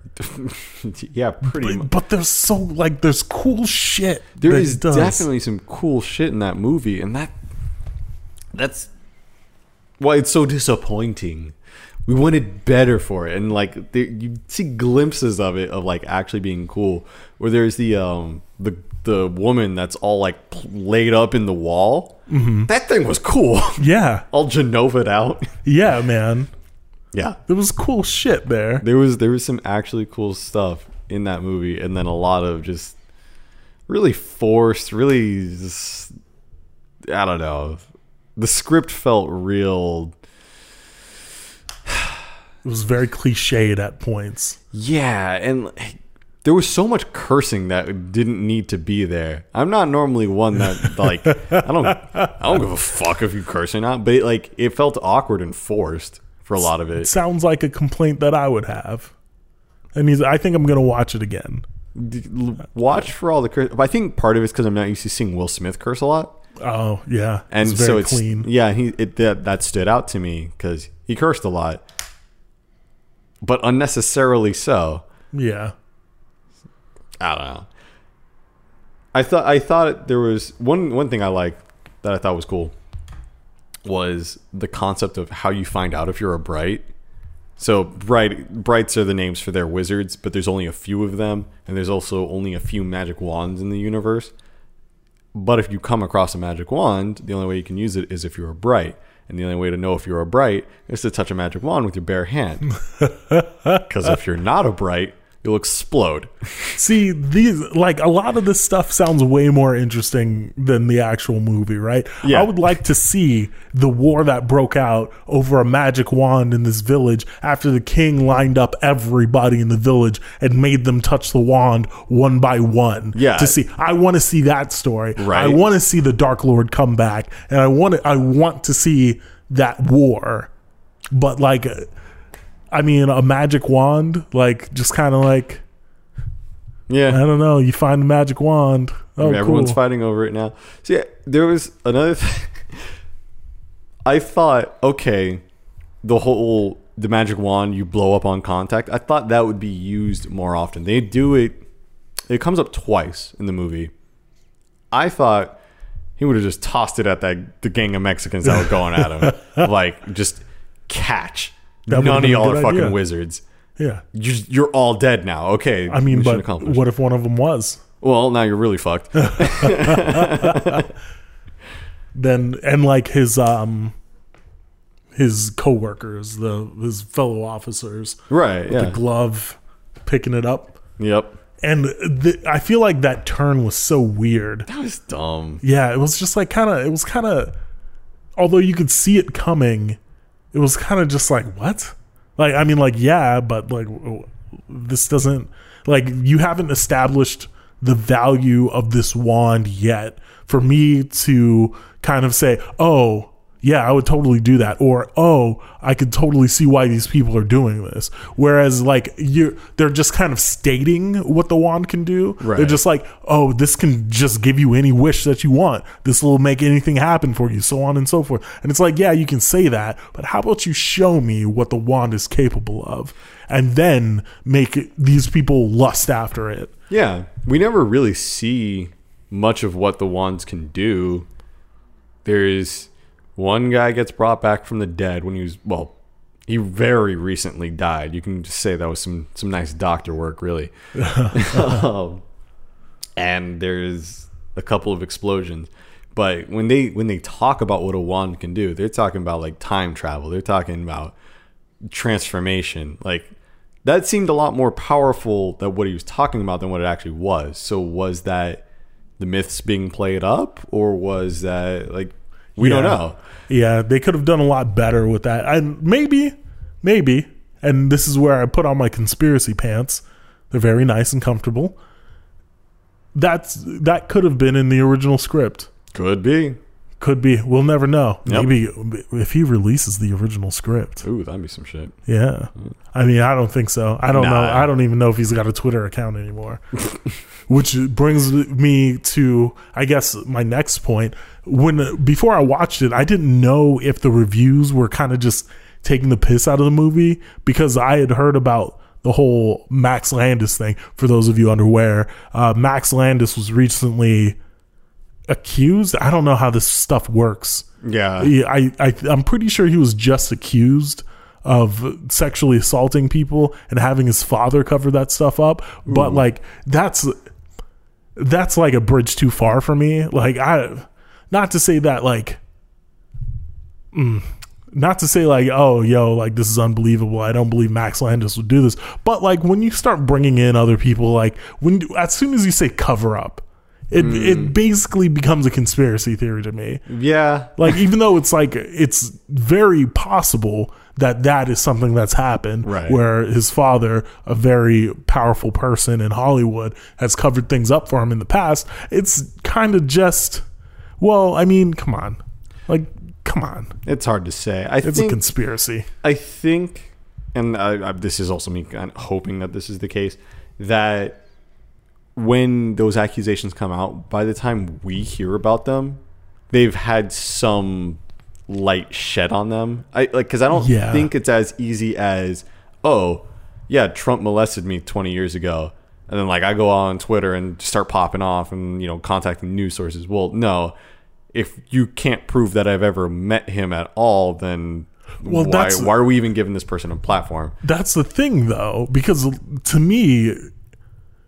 Yeah, pretty but, much. But there's so, like, there's cool shit. There is definitely some cool shit in that movie. And that that's why it's so disappointing. We wanted better for it, and like there, you see glimpses of it of like actually being cool. Where there's the um the the woman that's all like laid up in the wall. Mm-hmm. That thing was cool. Yeah, all Genova'd out. Yeah, man. Yeah, there was cool shit there. There was there was some actually cool stuff in that movie, and then a lot of just really forced, really just, I don't know. The script felt real. It was very cliched at points. Yeah, and there was so much cursing that didn't need to be there. I'm not normally one that like I don't I don't give a fuck if you curse or not, but it, like it felt awkward and forced for a lot of it. It sounds like a complaint that I would have. And he's, I think I'm gonna watch it again. Watch for all the curse. I think part of it's because I'm not used to seeing Will Smith curse a lot. Oh yeah, and it's very so it's clean. Yeah, he it that, that stood out to me because he cursed a lot. But unnecessarily so. Yeah. I don't know. I thought I thought there was one one thing I liked that I thought was cool was the concept of how you find out if you're a Bright. So Bright Brights are the names for their wizards, but there's only a few of them, and there's also only a few magic wands in the universe. But if you come across a magic wand, the only way you can use it is if you're a Bright. And the only way to know if you're a Bright is to touch a magic wand with your bare hand. Because if you're not a Bright, You'll explode. See, these, like, a lot of this stuff sounds way more interesting than the actual movie, right? Yeah. I would like to see the war that broke out over a magic wand in this village after the king lined up everybody in the village and made them touch the wand one by one. Yeah. To see, I want to see that story. Right. I want to see the Dark Lord come back, and I want to, I want to see that war. But, like, I mean, a magic wand, like, just kind of like, yeah, I don't know. You find a magic wand. Oh, I mean, everyone's cool. Fighting over it now. So, yeah, there was another thing. I thought, okay, the whole, the magic wand, you blow up on contact. I thought that would be used more often. They do it. It comes up twice in the movie. I thought he would have just tossed it at that the gang of Mexicans that were going at him. Like, just catch. That None of y'all are fucking idea. wizards. Yeah. You're, you're all dead now. Okay. I mean, but what if one of them was? Well, now you're really fucked. Then, and like his um, his co-workers, the, his fellow officers. Right, with yeah. the glove, picking it up. Yep. And the, I feel like that turn was so weird. That was dumb. Yeah, it was just like kind of, it was kind of, although you could see it coming, it was kind of just like, what? Like, I mean, like, yeah, but like, this doesn't, like, you haven't established the value of this wand yet for me to kind of say, oh, yeah, I would totally do that. Or, oh, I could totally see why these people are doing this. Whereas, like, you, they're just kind of stating what the wand can do. Right. They're just like, oh, this can just give you any wish that you want. This will make anything happen for you, so on and so forth. And it's like, yeah, you can say that, but how about you show me what the wand is capable of? And then make it, these people lust after it. Yeah, we never really see much of what the wands can do. There is... One guy gets brought back from the dead when he was, well, he very recently died. You can just say that was some, some nice doctor work, really. um, and there's a couple of explosions. But when they when they talk about what a wand can do, they're talking about, like, time travel. They're talking about transformation. Like, that seemed a lot more powerful than what he was talking about than what it actually was. So was that the myths being played up, or was that, like... We yeah. don't know. Yeah, they could have done a lot better with that. And maybe, maybe, and this is where I put on my conspiracy pants. They're very nice and comfortable. That's that could have been in the original script. Could be. Could be. We'll never know. Yep. Maybe if he releases the original script. Ooh, that'd be some shit. Yeah. I mean, I don't think so. I don't nah. know. I don't even know if he's got a Twitter account anymore. Which brings me to, I guess, my next point. When before I watched it, I didn't know if the reviews were kind of just taking the piss out of the movie, because I had heard about the whole Max Landis thing. For those of you unaware, uh, Max Landis was recently accused. I don't know how this stuff works. Yeah, I, I I'm pretty sure he was just accused of sexually assaulting people and having his father cover that stuff up. Ooh. But like that's that's like a bridge too far for me. Like I. Not to say that, like, mm, not to say, like, oh, yo, like, this is unbelievable. I don't believe Max Landis would do this. But, like, when you start bringing in other people, like, when as soon as you say cover up, it mm. it basically becomes a conspiracy theory to me. Yeah. Like, even though it's, like, it's very possible that that is something that's happened. Right. Where his father, a very powerful person in Hollywood, has covered things up for him in the past. It's kind of just... Well, I mean, come on. Like, come on. It's hard to say. I it's think, a conspiracy. I think, and I, I, this is also me kind of hoping that this is the case, that when those accusations come out, by the time we hear about them, they've had some light shed on them. I like Because I don't yeah. think it's as easy as, oh, yeah, Trump molested me twenty years ago. And then, like, I go on Twitter and start popping off and, you know, contacting news sources. Well, no. If you can't prove that I've ever met him at all, then well, why, that's, why are we even giving this person a platform? That's the thing, though, because to me,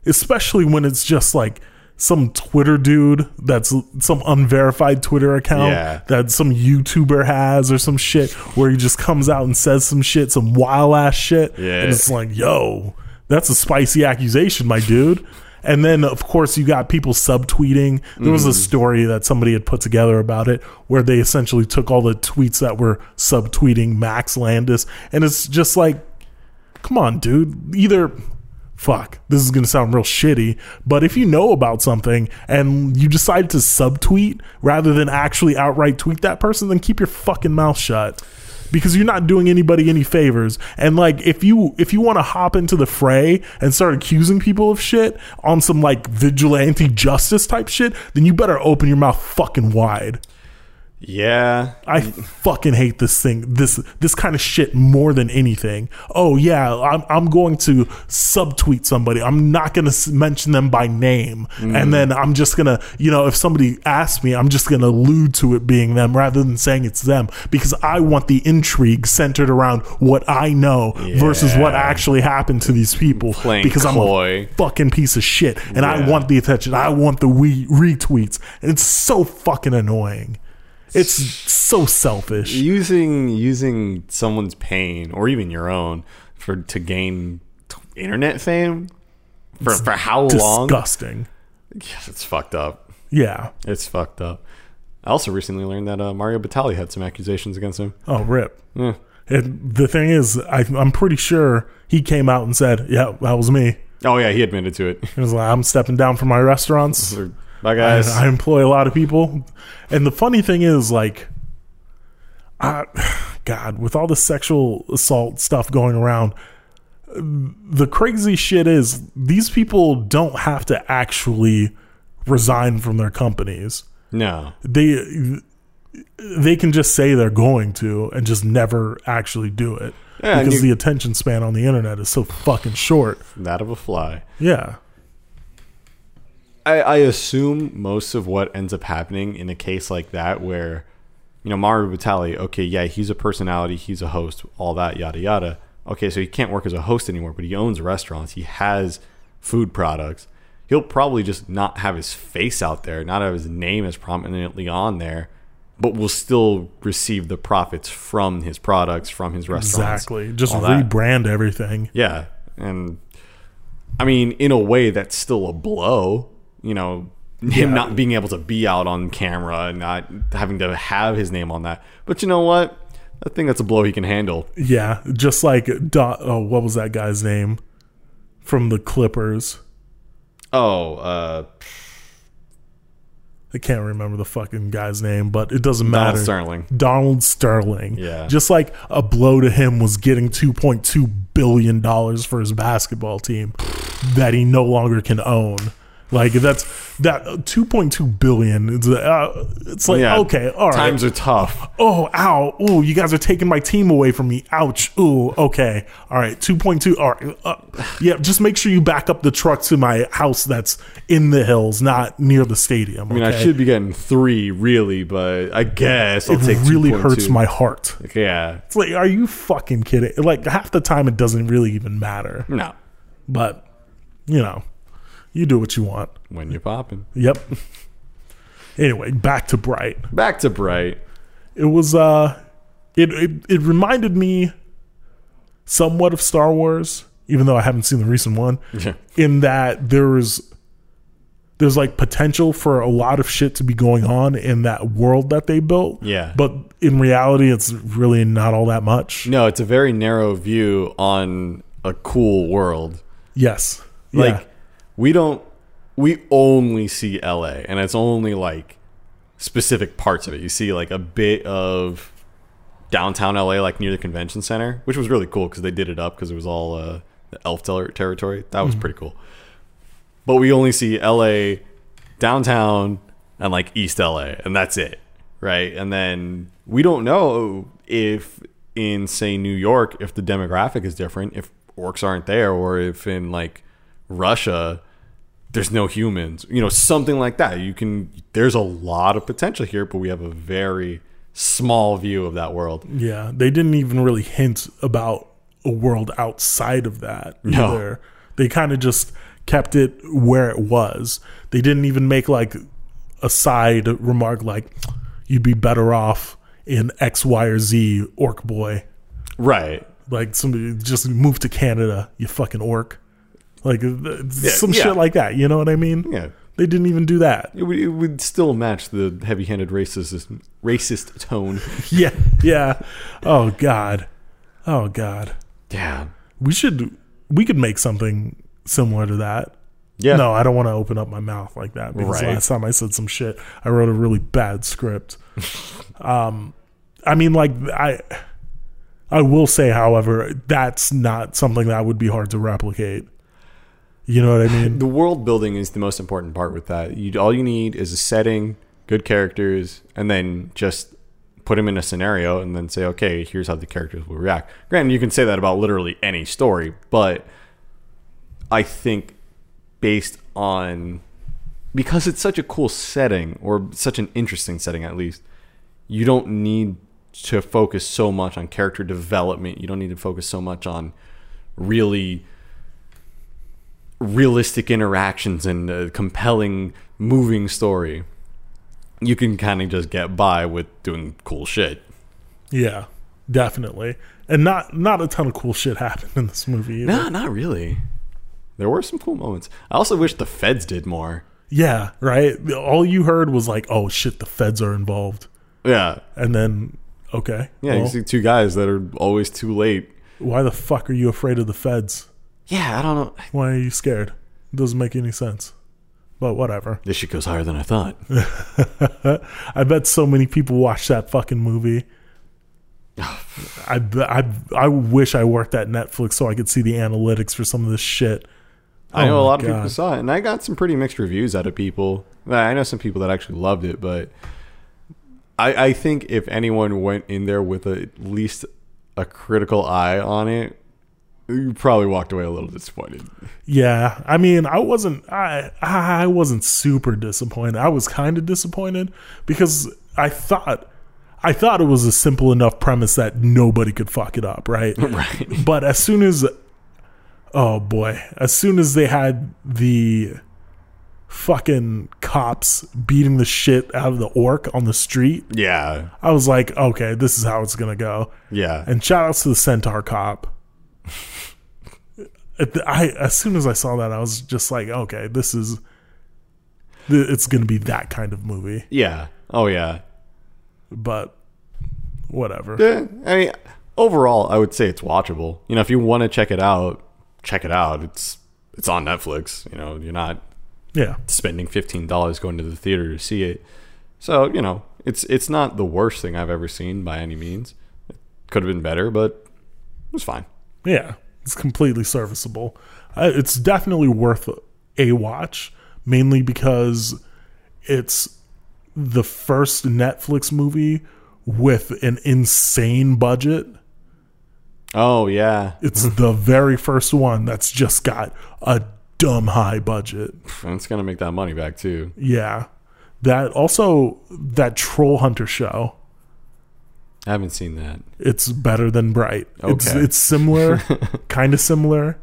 especially when it's just like some Twitter dude that's some unverified Twitter account yeah. that some YouTuber has or some shit where he just comes out and says some shit, some wild ass shit. Yeah. And it's like, yo, That's a spicy accusation, my dude. And then, of course, you got people subtweeting. There was mm. a story that somebody had put together about it where they essentially took all the tweets that were subtweeting Max Landis. And it's just like, come on, dude. Either, fuck, this is going to sound real shitty, but if you know about something and you decide to subtweet rather than actually outright tweet that person, then keep your fucking mouth shut. Because you're not doing anybody any favors. And like, if you if you want to hop into the fray and start accusing people of shit on some like vigilante justice type shit, then you better open your mouth fucking wide. Yeah, I fucking hate this thing, this this kind of shit more than anything. Oh yeah, I'm I'm going to subtweet somebody. I'm not going to mention them by name, mm. and then I'm just gonna, you know, if somebody asks me, I'm just gonna allude to it being them rather than saying it's them, because I want the intrigue centered around what I know yeah. versus what actually happened to these people. Plain because cloy. I'm a fucking piece of shit, and yeah. I want the attention. I want the we- retweets, and it's so fucking annoying. It's so selfish. Using using someone's pain or even your own for to gain t- internet fame for it's for how disgusting. long? Disgusting. Yes, it's fucked up. Yeah, it's fucked up. I also recently learned that uh, Mario Batali had some accusations against him. Oh, rip. Yeah. It, the thing is, I, I'm pretty sure he came out and said, "Yeah, that was me." Oh yeah, he admitted to it. He was like, "I'm stepping down from my restaurants." Bye guys. I, I employ a lot of people. And the funny thing is, like, I, God, with all the sexual assault stuff going around, the crazy shit is these people don't have to actually resign from their companies. No. They they can just say they're going to and just never actually do it. Yeah, because you, the attention span on the internet is so fucking short. That of a fly. Yeah. I, I assume most of what ends up happening in a case like that where, you know, Mario Batali, okay, yeah, he's a personality, he's a host, all that, yada, yada. Okay, so he can't work as a host anymore, but he owns restaurants. He has food products. He'll probably just not have his face out there, not have his name as prominently on there, but will still receive the profits from his products, from his restaurants. Exactly. Just rebrand everything. Yeah. And, I mean, in a way, that's still a blow. You know, him yeah. not being able to be out on camera and not having to have his name on that. But you know what? I think that's a blow he can handle. Yeah, just like, oh, what was that guy's name from the Clippers? Oh, uh... I can't remember the fucking guy's name, but it doesn't matter. Donald Sterling. Donald Sterling. Yeah. Just like a blow to him was getting two point two billion dollars for his basketball team that he no longer can own. Like, that's that two point two billion. It's, uh, it's like, yeah, okay, all right. Times are tough. Oh, ow. Oh, you guys are taking my team away from me. Ouch. Ooh, okay. All right. two point two. All right. Uh, yeah, just make sure you back up the truck to my house that's in the hills, not near the stadium. Okay? I mean, I should be getting three, really, but I guess I'll it take two point two. It really hurts my heart. Like, yeah. It's like, are you fucking kidding? Like, half the time it doesn't really even matter. No. But, you know. You do what you want. When you're popping. Yep. Anyway, back to Bright. Back to Bright. It was, uh, it, it it reminded me somewhat of Star Wars, even though I haven't seen the recent one, yeah. in that there was, there's like potential for a lot of shit to be going on in that world that they built. Yeah. But in reality, it's really not all that much. No, it's a very narrow view on a cool world. Yes. Like, yeah. We don't, we only see L A, and it's only like specific parts of it. You see like a bit of downtown L A, like near the convention center, which was really cool because they did it up because it was all uh, the elf ter- territory. That was mm-hmm. pretty cool. But we only see L A, downtown, and like East L A, and that's it, right? And then we don't know if in, say, New York, if the demographic is different, if orcs aren't there, or if in like Russia there's no humans, you know, something like that. You can, there's a lot of potential here, but we have a very small view of that world. Yeah, they didn't even really hint about a world outside of that either. No. They kind of just kept it where it was. They didn't even make like a side remark like you'd be better off in X, Y, or Z, orc boy. Right. Like somebody just moved to Canada, you fucking orc. Like yeah, some yeah. shit like that. You know what I mean? Yeah. They didn't even do that. It would, it would still match the heavy-handed racist racist tone. yeah, yeah. Oh God, oh God. Yeah. We should. We could make something similar to that. Yeah. No, I don't want to open up my mouth like that because right. last time I said some shit, I wrote a really bad script. um, I mean, like I, I will say, however, that's not something that would be hard to replicate. You know what I mean? The world building is the most important part with that. You, all you need is a setting, good characters, and then just put them in a scenario and then say, okay, here's how the characters will react. Granted, you can say that about literally any story, but I think based on... because it's such a cool setting, or such an interesting setting at least, you don't need to focus so much on character development. You don't need to focus so much on really... realistic interactions and a compelling, moving story. You can kind of just get by with doing cool shit. Yeah, definitely. And not not a ton of cool shit happened in this movie either. No, not really. There were some cool moments. I also wish the feds did more. Yeah, right? All you heard was like, oh shit, the feds are involved. Yeah. And then, okay. Yeah, well, you see two guys that are always too late. Why the fuck are you afraid of the feds? Yeah, I don't know. Why are you scared? It doesn't make any sense. But whatever. This shit goes higher than I thought. I bet so many people watch that fucking movie. I, I, I wish I worked at Netflix so I could see the analytics for some of this shit. Oh I know a lot God. of people saw it, and I got some pretty mixed reviews out of people. I know some people that actually loved it, but I, I think if anyone went in there with a, at least a critical eye on it, you probably walked away a little disappointed. Yeah, I mean, I wasn't. I I wasn't super disappointed. I was kind of disappointed because I thought, I thought it was a simple enough premise that nobody could fuck it up, right? Right. But as soon as, oh boy, as soon as they had the fucking cops beating the shit out of the orc on the street, yeah, I was like, okay, this is how it's gonna go. Yeah. And shout outs to the centaur cop. I, as soon as I saw that, I was just like, okay, this is, it's going to be that kind of movie. Yeah. Oh yeah. But whatever. Yeah, I mean, overall, I would say it's watchable. You know, if you want to check it out, check it out. It's, it's on Netflix. You know, you're not yeah. spending fifteen dollars going to the theater to see it. So, you know, it's, it's not the worst thing I've ever seen by any means. It could have been better, but it was fine. Yeah. It's completely serviceable. Uh, it's definitely worth a watch, mainly because it's the first Netflix movie with an insane budget. Oh, yeah. It's the very first one that's just got a dumb high budget. And it's going to make that money back, too. Yeah. That also, that Troll Hunter show. I haven't seen that. It's better than Bright. Okay. It's it's similar, kind of similar,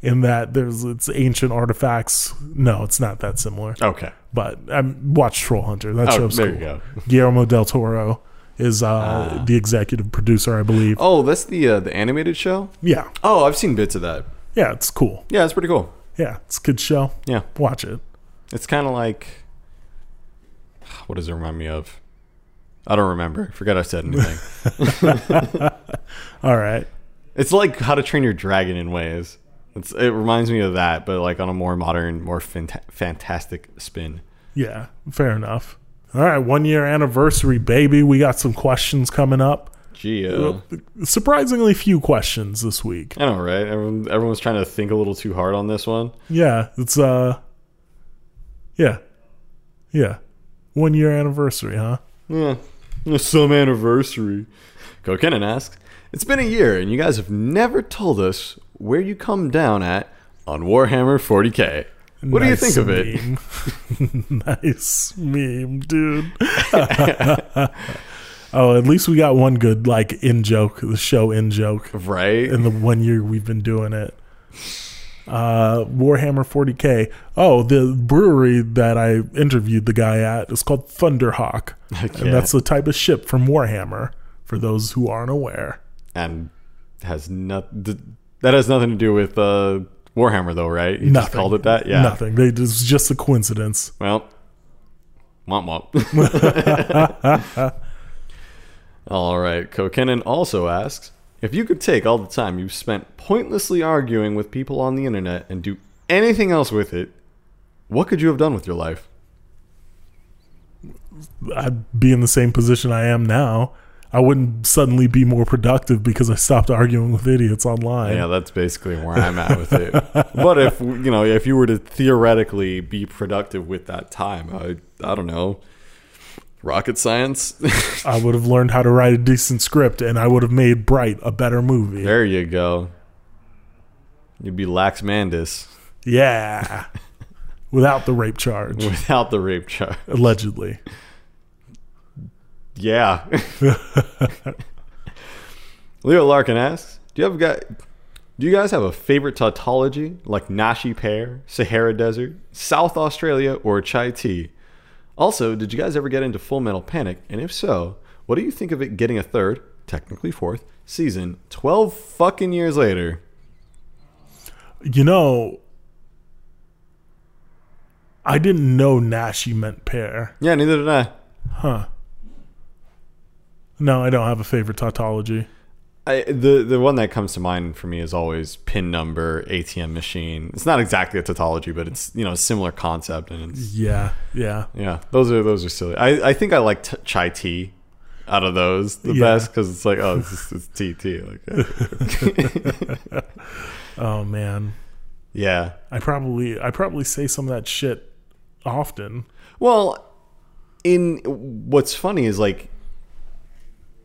in that there's it's ancient artifacts. No, it's not that similar. Okay, but I watched Troll Hunter. That oh, show's there cool. You go. Guillermo del Toro is uh, ah. the executive producer, I believe. Oh, that's the uh, the animated show. Yeah. Oh, I've seen bits of that. Yeah, it's cool. Yeah, it's pretty cool. Yeah, it's a good show. Yeah, watch it. It's kind of like, what does it remind me of? I don't remember. I forgot I said anything. All right. It's like How to Train Your Dragon in ways. It's, it reminds me of that, but like on a more modern, more fanta- fantastic spin. Yeah, fair enough. All right, one year anniversary, baby. We got some questions coming up. Geo. Surprisingly few questions this week. I know, right? Everyone, everyone's trying to think a little too hard on this one. Yeah, it's... uh, Yeah. Yeah. One year anniversary, huh? Yeah. Some anniversary. Kokenan asks, it's been a year and you guys have never told us where you come down at on Warhammer forty K. What nice do you think of it? Meme. Nice meme, dude. Oh, at least we got one good like in joke, the show in joke. Right. In the one year we've been doing it. Uh, Warhammer forty K. Oh, the brewery that I interviewed the guy at is called Thunderhawk. Heck yeah. And that's the type of ship from Warhammer, for those who aren't aware. And has not, that has nothing to do with uh, Warhammer, though, right? You nothing. Just called it that? Yeah. Nothing. They, it was just a coincidence. Well, womp womp. All right. Kokennan also asks, if you could take all the time you've spent pointlessly arguing with people on the internet and do anything else with it, what could you have done with your life? I'd be in the same position I am now. I wouldn't suddenly be more productive because I stopped arguing with idiots online. Yeah, that's basically where I'm at with it. But if, you know, if you were to theoretically be productive with that time, I I don't know, rocket science? I would have learned how to write a decent script, and I would have made Bright a better movie. There you go. You'd be Lax Mandis. Yeah. Without the rape charge. Without the rape charge. Allegedly. Yeah. Leo Larkin asks, do you have got do you guys have a favorite tautology, like Nashi pear, Sahara Desert, South Australia, or chai tea? Also, did you guys ever get into Full Metal Panic? And if so, what do you think of it getting a third, technically fourth, season twelve fucking years later? You know, I didn't know Nashi meant pear. Yeah, neither did I. Huh. No, I don't have a favorite tautology. I, the the one that comes to mind for me is always pin number, A T M machine. It's not exactly a tautology, but it's, you know, a similar concept, and it's yeah, yeah, yeah. Those are those are silly. I, I think I like t- chai tea out of those the yeah. best because it's like, oh, it's, it's tea tea. Like, oh man, yeah. I probably I probably say some of that shit often. Well, in what's funny is like.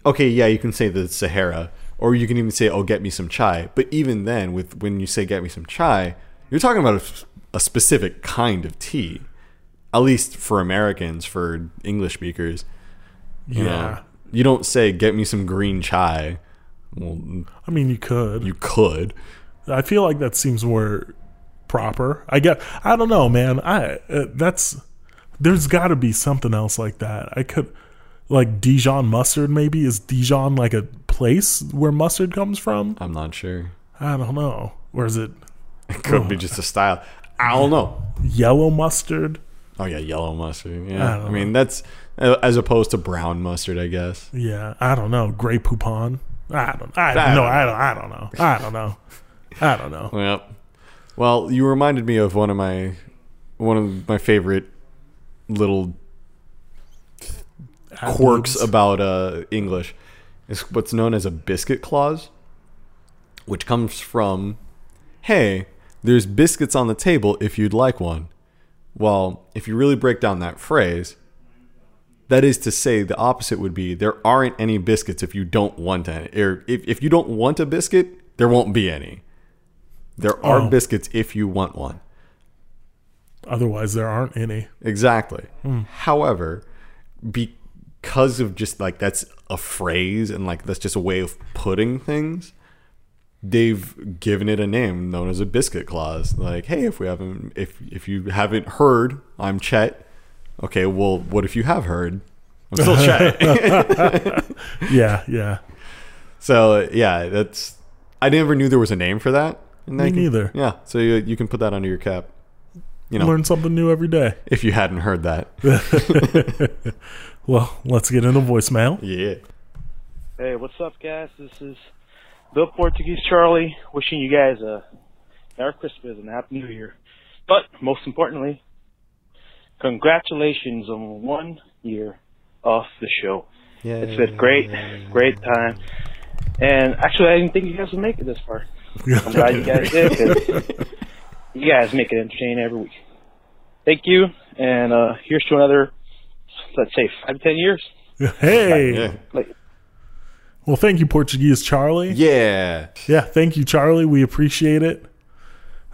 Okay, yeah, you can say the Sahara, or you can even say, oh, get me some chai. But even then, with when you say get me some chai, you're talking about a, a specific kind of tea, at least for Americans, for English speakers. You yeah. know, you don't say get me some green chai. Well, I mean, you could. You could. I feel like that seems more proper. I get, I don't know, man. I uh, that's there's got to be something else like that. I could... Like Dijon mustard, maybe? Is Dijon like a place where mustard comes from? I'm not sure. I don't know. Or is it? It could oh, be just a style. I don't know. Yellow mustard? Oh, yeah, yellow mustard. Yeah. I, I mean, that's as opposed to brown mustard, I guess. Yeah. I don't know. Grey Poupon? I don't, I don't I know. Don't. I, don't, I don't know. I don't know. I don't know. Yep. Well, you reminded me of one of my one of my favorite little quirks about uh, English is what's known as a biscuit clause, which comes from, hey, there's biscuits on the table if you'd like one. Well, if you really break down that phrase, that is to say the opposite would be there aren't any biscuits if you don't want any. Or if, if you don't want a biscuit, there won't be any. There are oh. biscuits if you want one. Otherwise, there aren't any. Exactly. Mm. However, because Because of just like that's a phrase and like that's just a way of putting things, they've given it a name known as a biscuit clause. Like, hey, if we haven't, if if you haven't heard, I'm Chet. Okay, well, what if you have heard? I'm still Chet. yeah, yeah. So yeah, that's. I never knew there was a name for that. And Me can, neither. Yeah, so you you can put that under your cap. You know, learn something new every day. If you hadn't heard that. Well, let's get into voicemail. Yeah. Hey, what's up, guys? This is the Portuguese Charlie wishing you guys a Merry Christmas and a Happy New Year. But most importantly, congratulations on one year off the show. Yeah. It's been great, great time. And actually, I didn't think you guys would make it this far. I'm glad you guys did. You guys make it entertaining every week. Thank you, and uh, here's to another, let's say, five, ten years. Hey. Yeah. Like, well, thank you, Portuguese Charlie. Yeah. Yeah, thank you, Charlie. We appreciate it.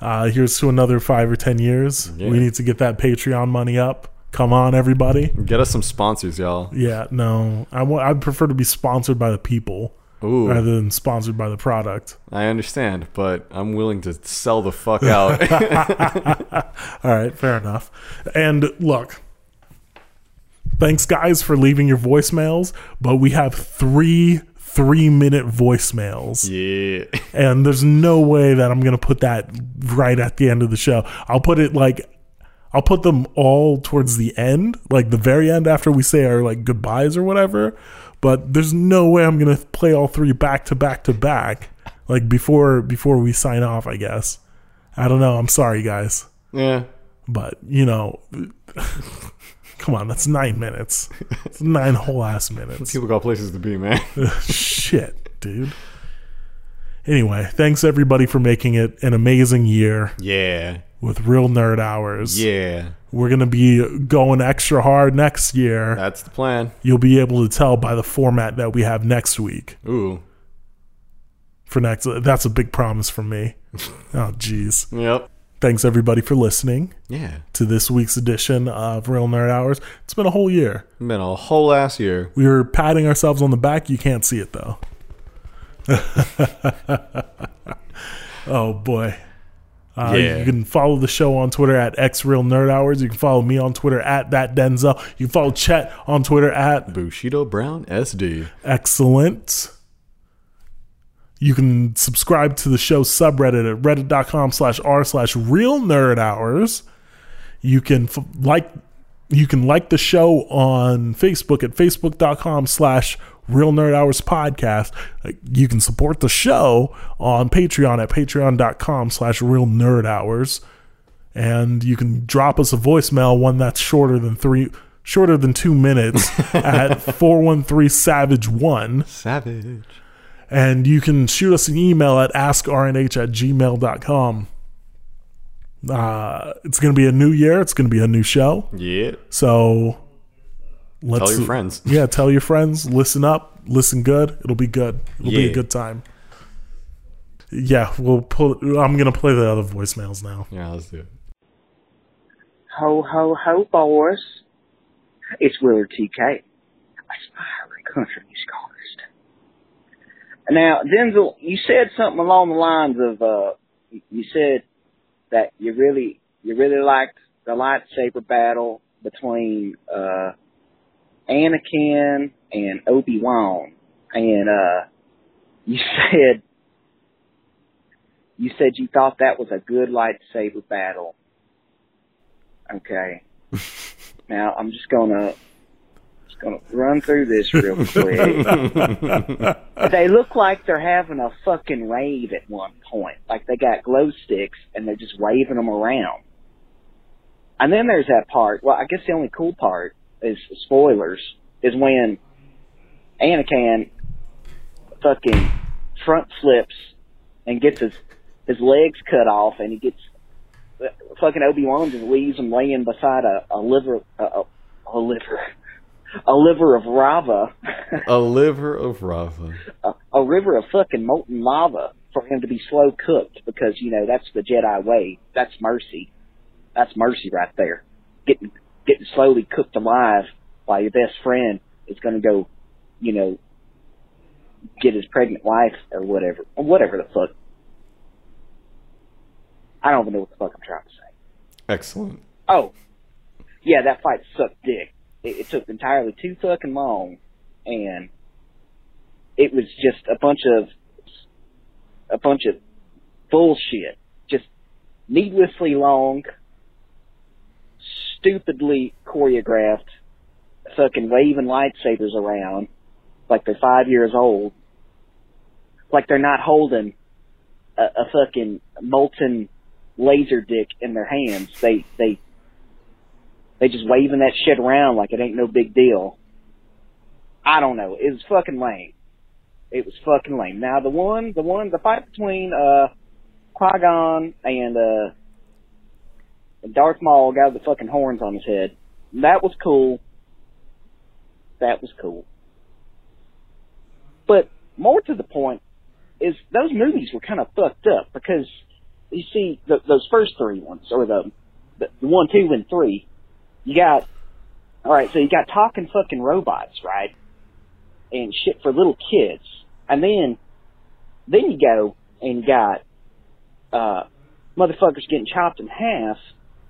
Uh, here's to another five or ten years. Yeah. We need to get that Patreon money up. Come on, everybody. Get us some sponsors, y'all. Yeah, no. I want, I'd prefer to be sponsored by the people. Ooh. Rather than sponsored by the product. I understand, but I'm willing to sell the fuck out. All right, fair enough. And look, thanks guys for leaving your voicemails, but we have three three-minute voicemails. Yeah. And there's no way that I'm going to put that right at the end of the show. I'll put it like... I'll put them all towards the end, like the very end after we say our like goodbyes or whatever. But there's no way I'm going to play all three back to back to back, like before before we sign off, I guess. I don't know. I'm sorry, guys. Yeah. But, you know, come on. That's nine minutes. That's nine whole ass minutes. People got places to be, man. Shit, dude. Anyway, thanks everybody for making it an amazing year. Yeah. With Real Nerd Hours. Yeah. We're going to be going extra hard next year. That's the plan. You'll be able to tell by the format that we have next week. Ooh. For next, that's a big promise from me. Oh, geez. Yep. Thanks, everybody, for listening. Yeah. To this week's edition of Real Nerd Hours. It's been a whole year. It's been a whole ass year. We were patting ourselves on the back. You can't see it, though. Oh, boy. Uh, yeah. You can follow the show on Twitter at X Real Nerd Hours. You can follow me on Twitter at That Denzel. You can follow Chet on Twitter at Bushido Brown S D. Excellent. You can subscribe to the show's subreddit at reddit.com slash r slash Real Nerd Hours. You can f- like you can like the show on Facebook at facebook.com slash Real Nerd Hours Podcast. You can support the show on Patreon at patreon.com slash Real Nerd Hours. And you can drop us a voicemail, one that's shorter than three shorter than two minutes at four one three Savage one. Savage. And you can shoot us an email at askrnh at gmail.com. Uh, it's going to be a new year. It's going to be a new show. Yeah. So... Let's, tell your friends. Yeah, tell your friends. Listen up. Listen good. It'll be good. It'll yeah. be a good time. Yeah, we'll pull. I'm gonna play the other voicemails now. Yeah, let's do it. Ho ho ho, boys! It's Willard T K, aspiring country music artist. Now, Denzel, you said something along the lines of, uh, you said that you really, you really liked the lightsaber battle between, uh. Anakin and Obi-Wan, and uh you said you said you thought that was a good lightsaber battle. Okay. Now I'm just gonna just gonna run through this real quick. They look like they're having a fucking rave at one point. Like they got glow sticks and they're just waving them around. And then there's that part. Well, I guess the only cool part. Is spoilers is when Anakin fucking front flips and gets his his legs cut off, and he gets fucking Obi-Wan just leaves him laying beside a, a liver a, a, a liver a liver of lava a liver of lava a, a river of fucking molten lava for him to be slow cooked, because you know that's the Jedi way. That's mercy. That's mercy right there. Getting Getting slowly cooked alive while your best friend is going to go, you know, get his pregnant wife or whatever. Or whatever the fuck. I don't even know what the fuck I'm trying to say. Excellent. Oh. Yeah, that fight sucked dick. It, it took entirely too fucking long. And it was just a bunch of, a bunch of bullshit. Just needlessly long. Stupidly choreographed, fucking waving lightsabers around like they're five years old, like they're not holding a, a fucking molten laser dick in their hands. They they they just waving that shit around like it ain't no big deal. I don't know. It was fucking lame. It was fucking lame. Now the one, the one, the fight between uh, Qui-Gon and uh. Darth Maul got the fucking horns on his head. That was cool. That was cool. But more to the point is those movies were kind of fucked up, because you see the, those first three ones, or the, the one, two, and three. You got all right. So you got talking fucking robots, right? And shit for little kids. And then then you go and you got uh, motherfuckers getting chopped in half.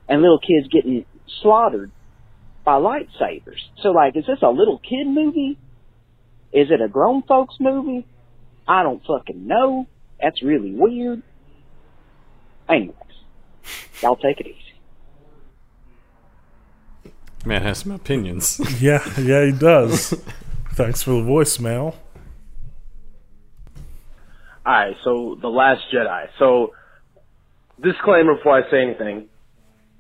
And little kids getting slaughtered by lightsabers. So, like, is this a little kid movie? Is it a grown folks movie? I don't fucking know. That's really weird. Anyways, y'all take it easy. Man has some opinions. yeah, yeah, he does. Thanks for the voicemail. Alright, so The Last Jedi. So, disclaimer before I say anything.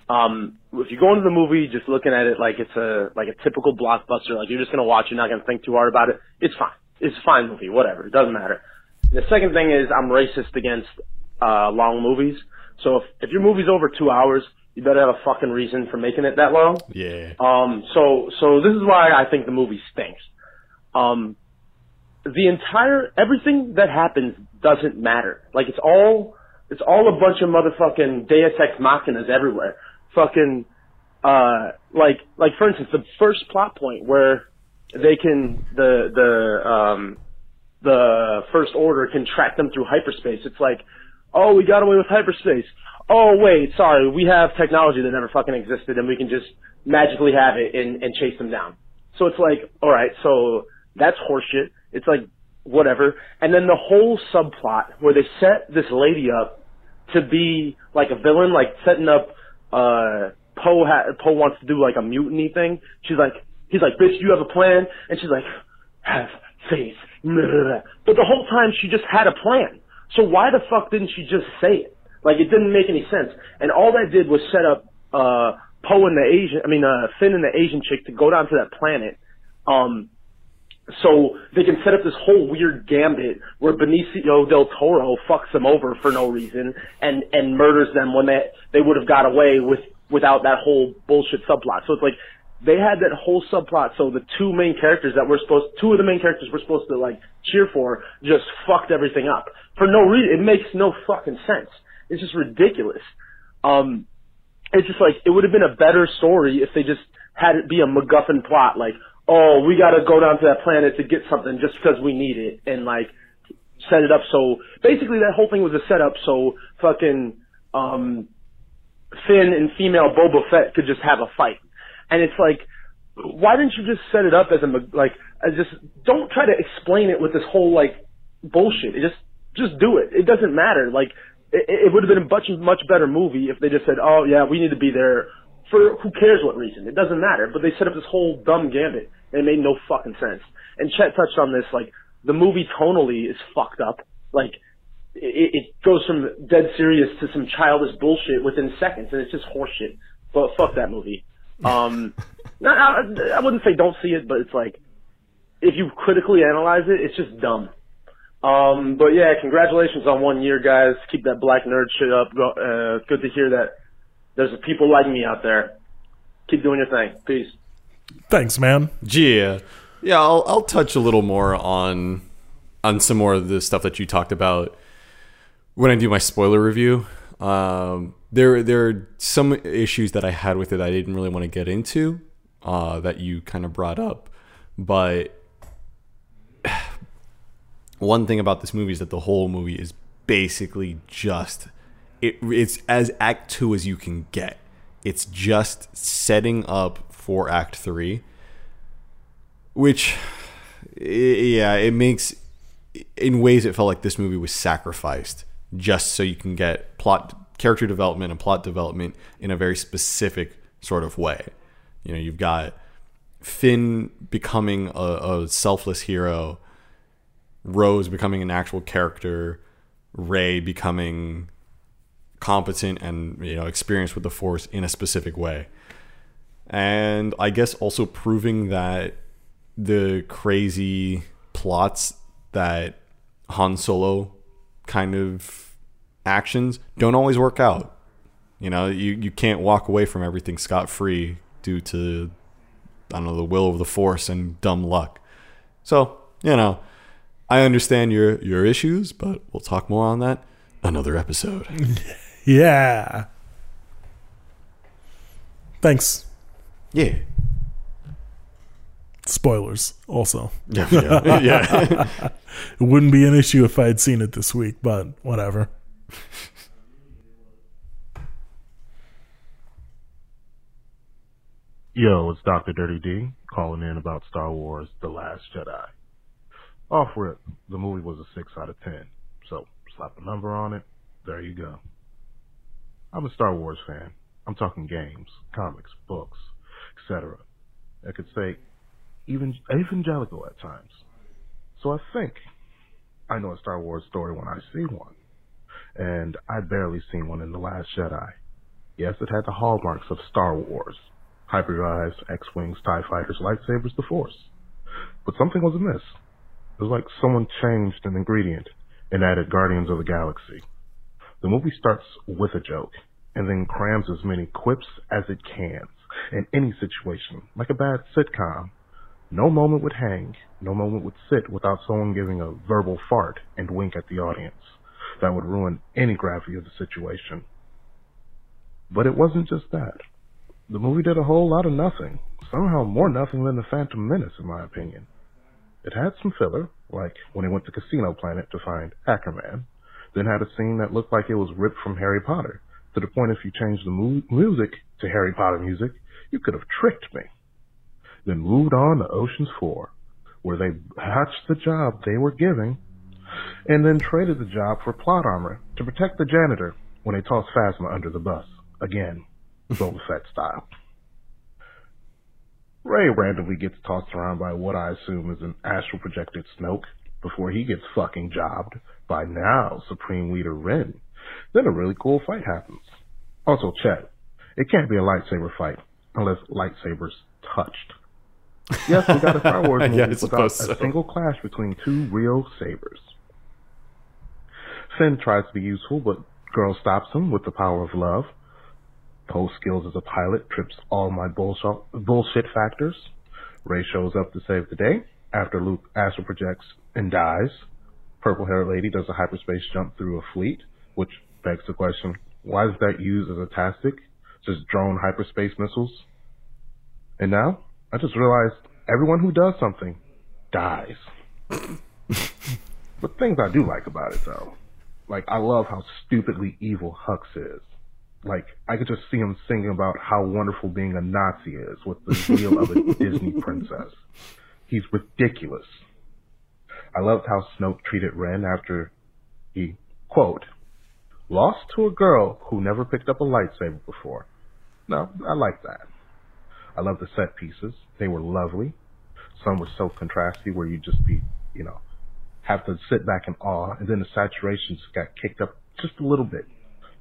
Um, if you go into the movie just looking at it like it's a like a typical blockbuster, like you're just going to watch, you're not going to think too hard about it, it's fine. It's a fine movie, whatever. It doesn't matter. The second thing is I'm racist against uh long movies. So if, if your movie's over two hours, you better have a fucking reason for making it that long. Yeah. Um. So so this is why I think the movie stinks. Um. The entire everything that happens doesn't matter. Like it's all it's all a bunch of motherfucking Deus Ex Machinas everywhere. Fucking uh like like for instance the first plot point where they can the the um the First Order can track them through hyperspace. It's like, oh, we got away with hyperspace. Oh wait, sorry, we have technology that never fucking existed, and we can just magically have it and, and chase them down. So it's like, all right, so that's horseshit. It's like whatever. And then the whole subplot where they set this lady up to be like a villain, like setting up uh Poe. Ha- Poe wants to do like a mutiny thing. She's like, he's like, bitch, you have a plan, and she's like, have faith. But the whole time she just had a plan. So why the fuck didn't she just say it? Like, it didn't make any sense. And all that did was set up uh Poe and the Asian, I mean, uh, Finn and the Asian chick to go down to that planet. Um, so they can set up this whole weird gambit where Benicio del Toro fucks them over for no reason and, and murders them when they, they would have got away with, without that whole bullshit subplot. So it's like, they had that whole subplot, so the two main characters that we're supposed, two of the main characters we're supposed to like cheer for, just fucked everything up for no reason. It makes no fucking sense. It's just ridiculous. Um, it's just like, it would have been a better story if they just had it be a MacGuffin plot, like, oh, we gotta go down to that planet to get something just because we need it, and like set it up. So basically, that whole thing was a setup so fucking um, Finn and female Boba Fett could just have a fight. And it's like, why didn't you just set it up as a, like, as just, don't try to explain it with this whole, like, bullshit. It just, just do it. It doesn't matter. Like, it, it would have been a much, much better movie if they just said, oh, yeah, we need to be there for who cares what reason. It doesn't matter. But they set up this whole dumb gambit, and it made no fucking sense. And Chet touched on this, like, the movie tonally is fucked up. Like, it, it goes from dead serious to some childish bullshit within seconds, and it's just horseshit. But fuck that movie. um, not, I, I wouldn't say don't see it, but it's like, if you critically analyze it, it's just dumb. Um, but yeah, congratulations on one year, guys. Keep that black nerd shit up. Uh, good to hear that there's people like me out there. Keep doing your thing. Peace. Thanks, man. Yeah, yeah. I'll I'll touch a little more on on some more of the stuff that you talked about when I do my spoiler review. Um, There, there are some issues that I had with it I didn't really want to get into, uh, that you kind of brought up. But one thing about this movie is that the whole movie is basically just it, it's as Act Two as you can get. It's just setting up for Act Three, which, yeah, it makes, in ways it felt like this movie was sacrificed just so you can get plot, character development and plot development in a very specific sort of way. You know, you've got Finn becoming a, a selfless hero, Rose becoming an actual character, Rey becoming competent and, you know, experienced with the Force in a specific way. And I guess also proving that the crazy plots that Han Solo kind of actions don't always work out. You know, you, you can't walk away from everything scot-free due to, I don't know, the will of the Force and dumb luck. So, you know, I understand your, your issues, but we'll talk more on that another episode. Yeah. Thanks. Yeah. Spoilers also. Yeah. Yeah. Yeah. It wouldn't be an issue if I had seen it this week, but whatever. Yo, it's Doctor Dirty D calling in about Star Wars The Last Jedi. Off rip, the movie was a six out of ten. So, slap a number on it. There you go. I'm a Star Wars fan. I'm talking games, comics, books, et cetera. I could say even evangelical at times. So I think I know a Star Wars story when I see one. And I barely seen one in The Last Jedi. Yes, it had the hallmarks of Star Wars. Hyperdrives, X-Wings, TIE Fighters, lightsabers, the Force. But something was amiss. It was like someone changed an ingredient and added Guardians of the Galaxy. The movie starts with a joke and then crams as many quips as it can in any situation, like a bad sitcom. No moment would hang, no moment would sit without someone giving a verbal fart and wink at the audience. That would ruin any gravity of the situation. But it wasn't just that. The movie did a whole lot of nothing, somehow more nothing than The Phantom Menace, in my opinion. It had some filler, like when he went to Casino Planet to find Hackerman, then had a scene that looked like it was ripped from Harry Potter, to the point if you changed the mu music to Harry Potter music, you could have tricked me. Then moved on to Ocean's Four, where they hatched the job they were giving, and then traded the job for plot armor to protect the janitor when they tossed Phasma under the bus. Again, Boba Fett style. Rey randomly gets tossed around by what I assume is an astral projected Snoke before he gets fucking jobbed by now Supreme Leader Ren. Then a really cool fight happens. Also, Chet, it can't be a lightsaber fight unless lightsabers touched. Yes, we got a Star Wars movie yeah, without so. a single clash between two real sabers. Finn tries to be useful, but Girl stops him with the power of love. Poe's skills as a pilot trips all my bullshit factors. Rey shows up to save the day after Luke astral projects and dies. Purple-haired lady does a hyperspace jump through a fleet, which begs the question, why is that used as a tactic? Just drone hyperspace missiles? And now, I just realized everyone who does something dies. But things I do like about it, though. Like, I love how stupidly evil Hux is. Like, I could just see him singing about how wonderful being a Nazi is with the zeal of a Disney princess. He's ridiculous. I loved how Snoke treated Ren after he, quote, lost to a girl who never picked up a lightsaber before. No, I like that. I love the set pieces. They were lovely. Some were so contrasty where you'd just be, you know, have to sit back in awe, and then the saturations got kicked up just a little bit.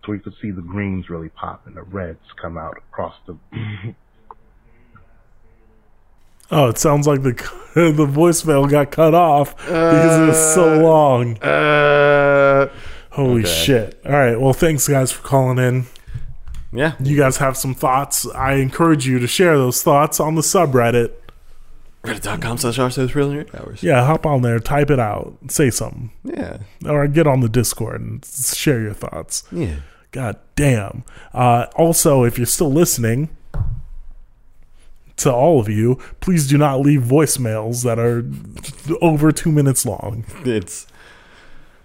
So you could see the greens really pop and the reds come out across the. Oh, it sounds like the the voicemail got cut off uh, because it was so long. Uh, Holy okay. shit! All right, well, thanks guys for calling in. Yeah, you guys have some thoughts. I encourage you to share those thoughts on the subreddit. reddit dot com slash r slash real nerd hours. Yeah, hop on there, type it out, say something. Yeah, or get on the Discord and share your thoughts. Yeah. God damn. Uh, also, if you're still listening, to all of you, please do not leave voicemails that are over two minutes long. It's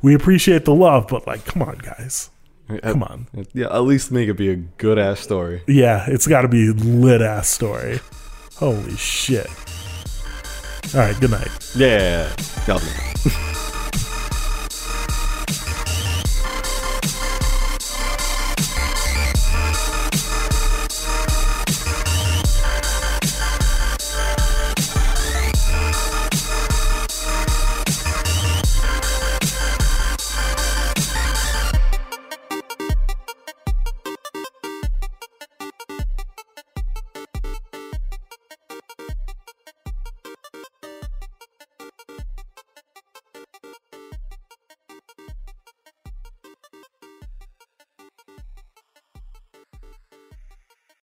we appreciate the love, but like, come on, guys, at, come on. Yeah, at least make it be a good ass story. Yeah, it's got to be a lit ass story. Holy shit! All right, good night. Yeah, y'all.